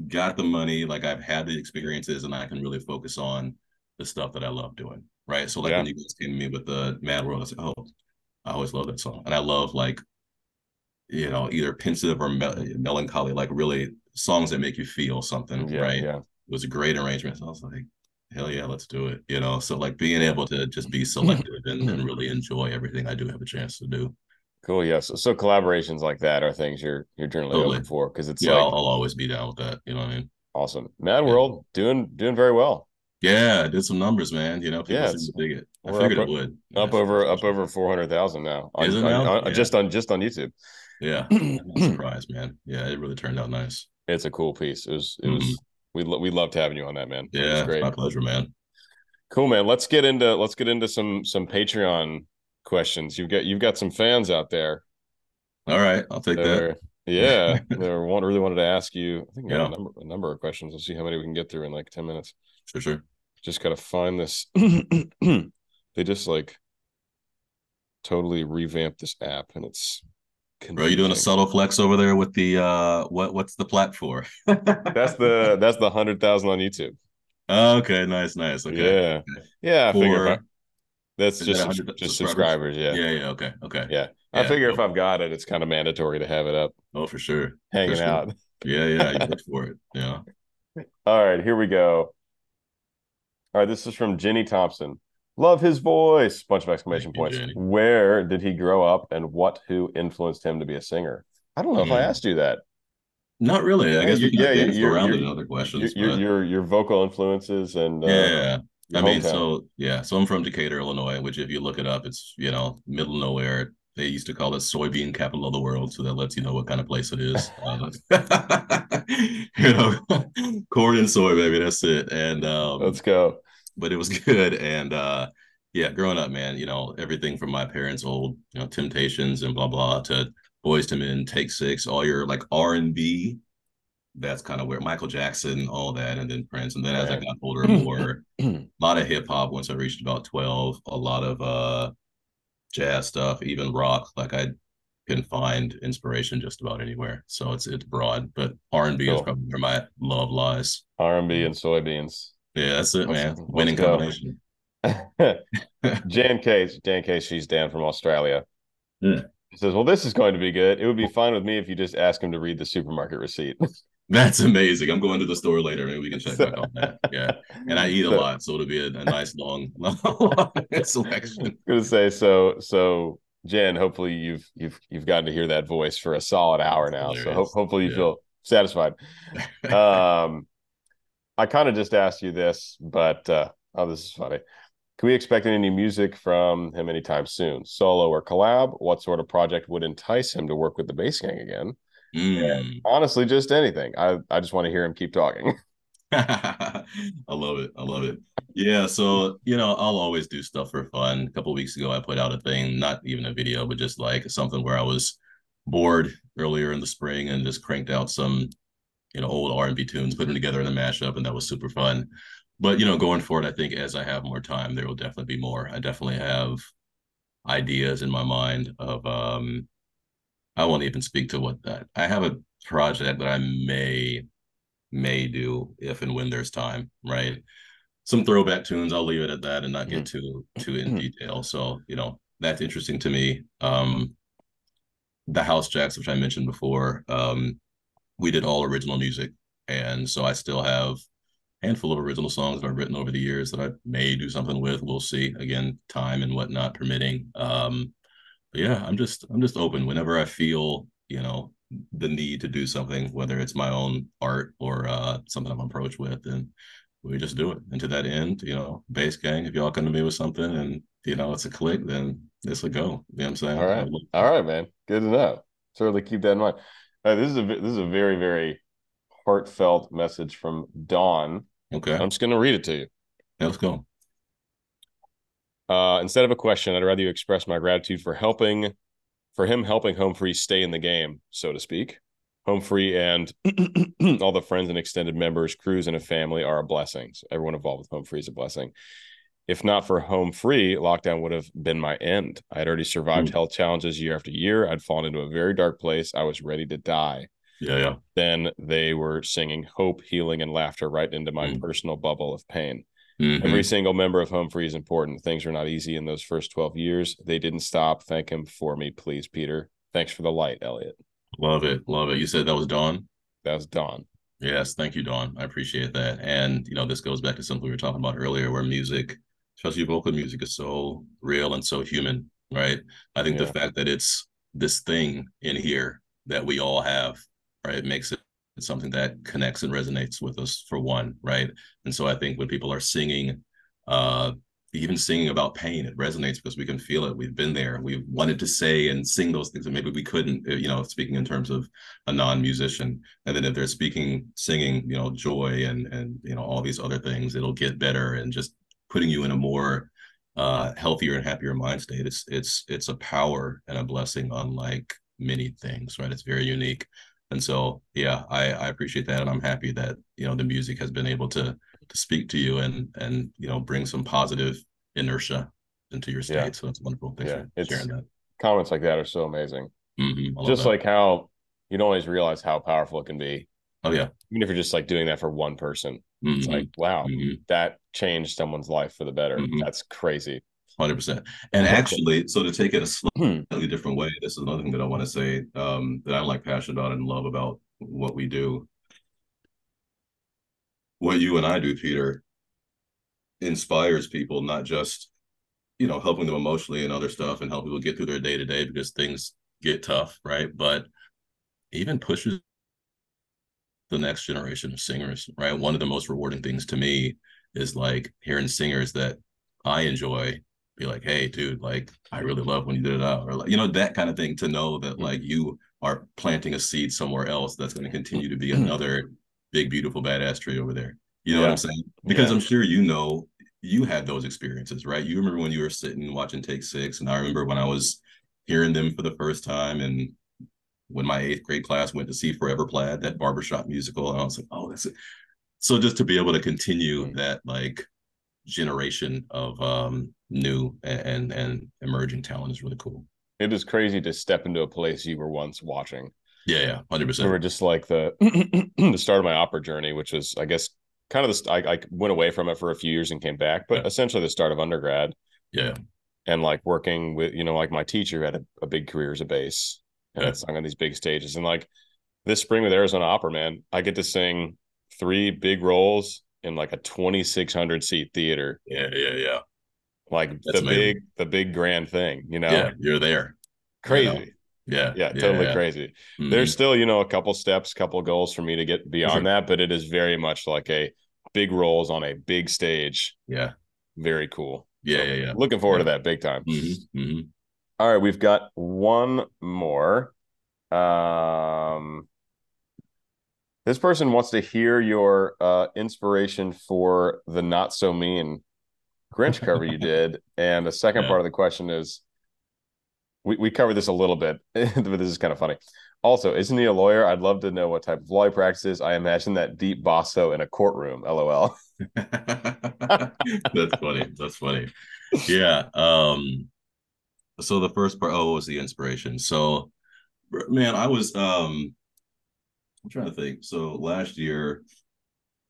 got the money, like I've had the experiences, and I can really focus on the stuff that I love doing. Right. So like yeah. when you guys came to me with the Mad World, I was like, oh, I always love that song. And I love, like, you know, either pensive or me- melancholy, like really songs that make you feel something. Yeah, right. Yeah. It was a great arrangement. So I was like, hell yeah, let's do it. You know, so like being able to just be selective and, and really enjoy everything I do have a chance to do. Cool. Yes. Yeah. So, so collaborations like that are things you're you're generally totally. Open for, because it's yeah. Like, I'll, I'll always be down with that. You know what I mean? Awesome. Mad yeah. World doing doing very well. Yeah, I did some numbers, man. You know, people yeah, seem to dig it. I figured up, it would. Up yeah, over up over four hundred thousand now. On, Is it now? On, yeah. just on just on YouTube. Yeah, I'm not surprised, man. Yeah, it really turned out nice. It's a cool piece. It was. It mm-hmm. was. We lo- we loved having you on that, man. Yeah, it was great. It's my pleasure, man. Cool, man. Let's get into let's get into some some Patreon questions. You've got you've got some fans out there. All right, I'll take they're, that. Yeah, they want really wanted to ask you. I think I yeah. a, number, a number of questions. We'll see how many we can get through in like ten minutes. Sure, sure. Just gotta find this. They just like totally revamped this app, and it's Bro, you doing a subtle flex over there with the uh, what? What's the plat for? That's the that's the hundred thousand on YouTube. Oh, okay, nice, nice. Okay, yeah, okay. yeah. I for, figure I, that's just that subscribers? just subscribers. Yeah, yeah, yeah. Okay, okay. Yeah, yeah I figure no. if I've got it, it's kind of mandatory to have it up. Oh, for sure. Hanging for sure. out. Yeah, yeah. You look for it. Yeah. All right, here we go. All right, this is from Jenny Thompson. Love his voice. Bunch of exclamation Thank points. You, Where did he grow up and what, who influenced him to be a singer? I don't know mm. if I asked you that. Not really. I yeah, guess you, we yeah, yeah, you're, around you're, other questions. Your your your vocal influences and uh, yeah, I mean, hometown. so yeah, so I'm from Decatur, Illinois, which if you look it up, it's you know middle of nowhere. They used to call it soybean capital of the world, so that lets you know what kind of place it is. Uh, you know, corn and soy, baby. That's it. And um, let's go. But it was good. And uh, yeah, growing up, man, you know, everything from my parents' old, you know, Temptations and blah, blah, to Boyz Two Men, Take Six, all your like R and B. That's kind of where Michael Jackson, all that, and then Prince. And then as I got older, more, a lot of hip hop once I reached about twelve, a lot of uh, jazz stuff, even rock. Like I can find inspiration just about anywhere. So it's it's broad, but R and B cool. is probably where my love lies. R and B and soybeans. Yeah, that's it, man. Let's, Winning let's combination. Jan Case, Jan Case, she's down from Australia. Yeah. She says, well, this is going to be good. It would be fine with me if you just ask him to read the supermarket receipt. That's amazing. I'm going to the store later. Maybe we can check back on that. Yeah. And I eat a lot, so it'll be a, a nice long, long selection. I was gonna say, so so Jan, hopefully you've you've you've gotten to hear that voice for a solid hour now. Hilarious. So ho- hopefully you yeah. feel satisfied. Um I kind of just asked you this, but uh, oh, this is funny. Can we expect any music from him anytime soon? Solo or collab? What sort of project would entice him to work with the Bass Gang again? Mm. And honestly, just anything. I, I just want to hear him keep talking. I love it. I love it. Yeah, so, you know, I'll always do stuff for fun. A couple of weeks ago, I put out a thing, not even a video, but just like something where I was bored earlier in the spring and just cranked out some you know, old R and B tunes, put them together in a mashup, and that was super fun. But, you know, going forward, I think as I have more time, there will definitely be more. I definitely have ideas in my mind of, um, I won't even speak to what that, I have a project that I may, may do if and when there's time, right? Some throwback tunes, I'll leave it at that and not get too, too in detail. So, you know, that's interesting to me. Um, the House Jacks, which I mentioned before, um, we did all original music. And so I still have a handful of original songs that I've written over the years that I may do something with. We'll see. Again, time and whatnot permitting. Um, but yeah, I'm just I'm just open whenever I feel, you know, the need to do something, whether it's my own art or uh, something I'm approached with, and we just do it. And to that end, you know, Bass Gang, if y'all come to me with something and, you know, it's a click, then it's a go. You know what I'm saying? All right. All right, man. Good to know. Certainly keep that in mind. Uh, this is a this is a very very heartfelt message from Dawn. Okay, I'm just gonna read it to you. Yeah, let's go. Uh, instead of a question, I'd rather you express my gratitude for helping, for him helping Home Free stay in the game, so to speak. Home Free and all the friends and extended members, crews, and a family are a blessing. So everyone involved with Home Free is a blessing. If not for Home Free, lockdown would have been my end. I had already survived mm. health challenges year after year. I'd fallen into a very dark place. I was ready to die. Yeah, yeah. Then they were singing hope, healing, and laughter right into my mm. personal bubble of pain. Mm-hmm. Every single member of Home Free is important. Things were not easy in those first twelve years. They didn't stop. Thank him for me, please, Peter. Thanks for the light, Elliott. Love it. Love it. You said that was Dawn? That was Dawn. Yes. Thank you, Dawn. I appreciate that. And, you know, this goes back to something we were talking about earlier where music, especially vocal music, is so real and so human, right? I think yeah. the fact that it's this thing in here that we all have, right, makes it something that connects and resonates with us for one, right? And so I think when people are singing, uh, even singing about pain, it resonates because we can feel it. We've been there. We wanted to say and sing those things that maybe we couldn't, you know, speaking in terms of a non-musician. And then if they're speaking, singing, you know, joy and, and you know, all these other things, it'll get better and just putting you in a more uh, healthier and happier mind state. It's it's it's a power and a blessing unlike many things, right? It's very unique. And so, yeah, I, I appreciate that. And I'm happy that, you know, the music has been able to to speak to you and, and you know, bring some positive inertia into your state. Yeah. So that's wonderful. Thanks yeah. for it's, sharing that. Comments like that are so amazing. Mm-hmm. Just that. Like how you don't always realize how powerful it can be. Oh yeah. Even if you're just like doing that for one person, mm-hmm. it's like, wow, mm-hmm. that changed someone's life for the better. Mm-hmm. That's crazy. one hundred percent. And actually, so to take it a slightly different way, this is another thing that I want to say um, that I'm like passionate about and love about what we do. What you and I do, Peter, inspires people, not just, you know, helping them emotionally and other stuff and help people get through their day to day because things get tough, right? But even pushes the next generation of singers, right? One of the most rewarding things to me is like hearing singers that I enjoy be like, hey, dude, like, I really love when you did it out, or like, you know, that kind of thing, to know that like you are planting a seed somewhere else that's going to continue to be another big, beautiful, badass tree over there. You know yeah. what I'm saying? Because yeah. I'm sure, you know, you had those experiences, right? You remember when you were sitting watching Take Six, and I remember when I was hearing them for the first time, and when my eighth grade class went to see Forever Plaid, that barbershop musical, and I was like, oh, that's it. So just to be able to continue mm-hmm. that, like, generation of um new and and emerging talent is really cool. It is crazy to step into a place you were once watching. Yeah, yeah, one hundred percent. We were just like the the start of my opera journey, which was I guess kind of the I, I went away from it for a few years and came back, but yeah. essentially the start of undergrad. Yeah, and like working with, you know, like my teacher had a, a big career as a bass, and yeah. I sung on these big stages. And like this spring with Arizona Opera, man, I get to sing three big roles in like a twenty-six hundred seat theater. Yeah, yeah, yeah. Like that's the amazing. big, the big grand thing, you know? Yeah, you're there. Crazy. Yeah, yeah, yeah, totally yeah. crazy. Mm-hmm. There's still, you know, a couple steps, couple goals for me to get beyond sure. that, but it is very much like a big roles on a big stage. Yeah. Very cool. Yeah, so yeah, yeah. Looking forward yeah. to that big time. Mm-hmm. Mm-hmm. All right, we've got one more. Um... This person wants to hear your uh, inspiration for the Not So Mean Grinch cover you did. And the second yeah. part of the question is, we, we covered this a little bit, but this is kind of funny. Also, isn't he a lawyer? I'd love to know what type of law he practices. I imagine that deep basso in a courtroom, LOL. That's funny. That's funny. Yeah. Um, so the first part, oh, what was the inspiration? So, man, I was... Um, I'm trying to think. So last year,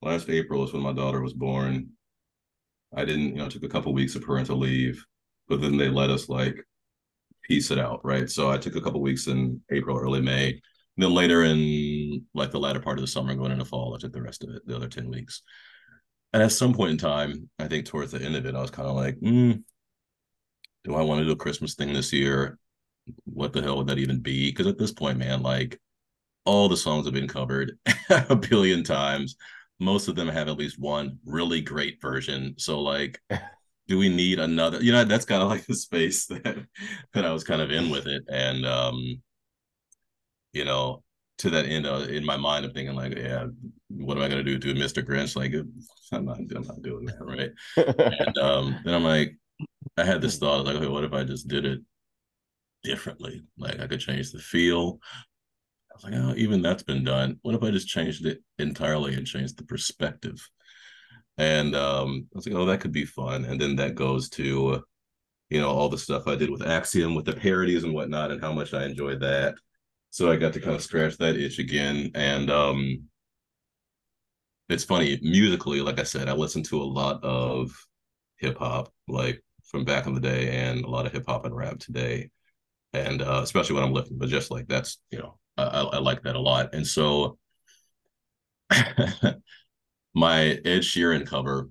last April is when my daughter was born. I didn't, you know, took a couple of weeks of parental leave, but then they let us like piece it out, right? So I took a couple of weeks in April, early May. And then later in like the latter part of the summer, going into fall, I took the rest of it, the other ten weeks. And at some point in time, I think towards the end of it, I was kind of like, mm, do I want to do a Christmas thing this year? What the hell would that even be? Because at this point, man, like, all the songs have been covered a billion times. Most of them have at least one really great version. So like, do we need another? You know, that's kind of like the space that, that I was kind of in with it. And, um, you know, to that end, uh, in my mind, I'm thinking like, yeah, what am I going to do to Mister Grinch? Like, I'm not, I'm not doing that, right? And um, then I'm like, I had this thought, like, okay, what if I just did it differently? Like I could change the feel. I was like, oh, even that's been done. What if I just changed it entirely and changed the perspective? And um, I was like, oh, that could be fun. And then that goes to, uh, you know, all the stuff I did with Axiom, with the parodies and whatnot, and how much I enjoyed that. So I got to kind of scratch that itch again. And um, it's funny, musically, like I said, I listened to a lot of hip hop, like from back in the day, and a lot of hip hop and rap today. And uh, especially when I'm lifting, but just like that's, you know, I, I like that a lot. And so my Ed Sheeran cover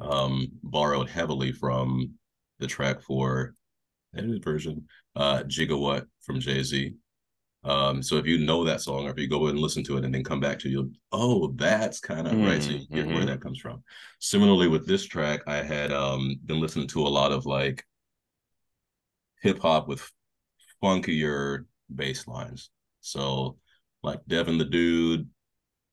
um, borrowed heavily from the track for edited version, uh, Gigawatt from Jay-Z. Um, so if you know that song, or if you go and listen to it and then come back to you, oh, that's kind of mm-hmm. right. So you get mm-hmm. where that comes from. Similarly with this track, I had um, been listening to a lot of like hip hop with funkier bass lines. So like Devin the Dude,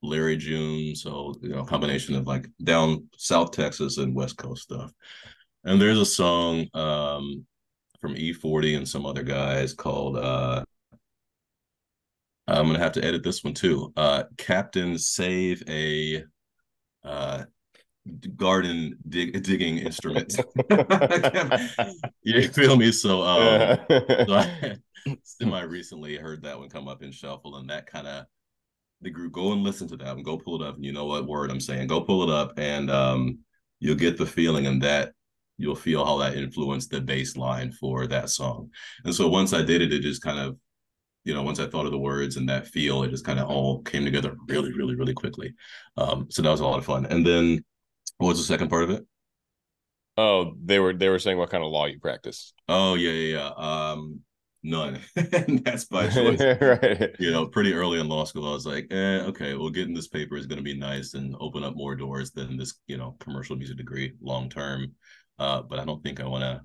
Larry June, so you know, combination of like down South Texas and West Coast stuff. And there's a song um from E forty and some other guys called uh I'm gonna have to edit this one too. Uh Captain Save a uh garden dig, digging instrument. You feel me? So um so I, semi-recently heard that one come up in Shuffle, and that kind of the group, go and listen to that one, go pull it up, and you know what word I'm saying, go pull it up, and um, you'll get the feeling, and that you'll feel how that influenced the bass line for that song. And so once I did it, it just kind of, you know, once I thought of the words and that feel, it just kind of all came together really, really, really quickly. Um, so that was a lot of fun. And then what was the second part of it? Oh, they were they were saying what kind of law you practice. Oh, yeah, yeah, yeah. Um, none. That's by choice. Right. You know, pretty early in law school, I was like, eh, okay, well, getting this paper is going to be nice and open up more doors than this, you know, commercial music degree long term. Uh, but I don't think I want to,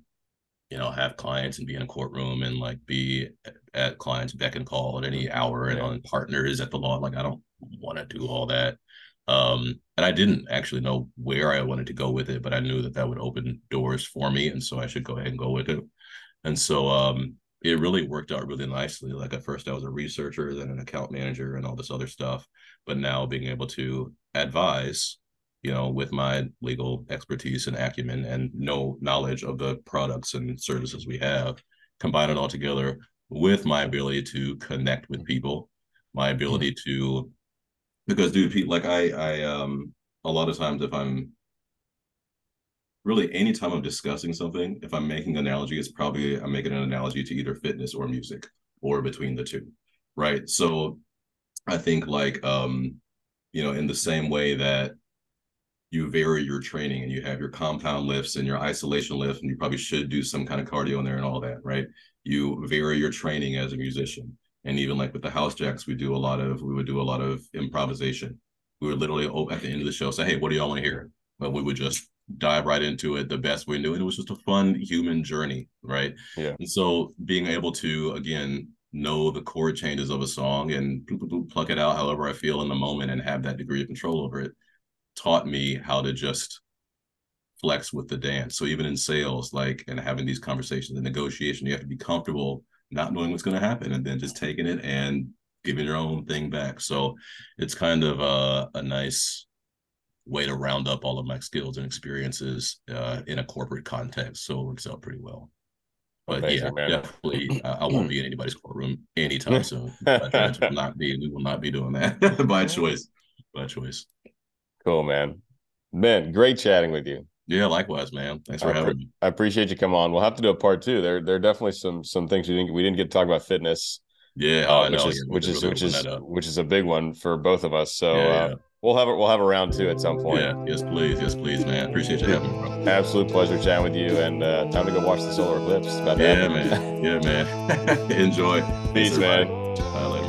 you know, have clients and be in a courtroom and like be at, at clients' beck and call at any hour and yeah. on partners at the law. Like, I don't want to do all that. Um, and I didn't actually know where I wanted to go with it, but I knew that that would open doors for me. And so I should go ahead and go with it. And so um, it really worked out really nicely. Like at first I was a researcher, then an account manager and all this other stuff. But now being able to advise, you know, with my legal expertise and acumen and no knowledge of the products and services we have, combine it all together with my ability to connect with people, my ability to, because dude, people, like I, I, um, a lot of times if I'm really, anytime I'm discussing something, if I'm making an analogy, it's probably, I'm making an analogy to either fitness or music or between the two. Right. So I think like, um, you know, in the same way that you vary your training and you have your compound lifts and your isolation lifts, and you probably should do some kind of cardio in there and all that, right? You vary your training as a musician. And even like with the House Jacks, we do a lot of, we would do a lot of improvisation. We would literally, at the end of the show, say, hey, what do y'all want to hear? But we would just dive right into it the best we knew. And it was just a fun human journey, right? Yeah. And so being able to, again, know the chord changes of a song and pluck it out however I feel in the moment and have that degree of control over it, taught me how to just flex with the dance. So even in sales, like, and having these conversations and negotiation, you have to be comfortable not knowing what's going to happen and then just taking it and giving your own thing back. So it's kind of a, a nice way to round up all of my skills and experiences uh, in a corporate context. So it works out pretty well. But amazing, yeah, man. Definitely, I, I won't be in anybody's courtroom anytime soon. I will not be, we will not be doing that by choice, by choice. Cool, man. Ben, great chatting with you. Yeah, likewise, man. Thanks for I having pre- me. I appreciate you coming on. We'll have to do a part two. There, there are definitely some some things we didn't we didn't get to talk about fitness. Yeah, uh, which, is, yeah which is really which is which is which is a big one for both of us. So yeah, yeah. Uh, we'll have it. We'll have a round two at some point. Yeah. Yes, please. Yes, please, man. Appreciate you yeah. having me, bro. Absolute pleasure chatting with you. And uh, time to go watch the solar eclipse. About yeah, man. Yeah, man. Enjoy. Peace, Thanks, man. Bye.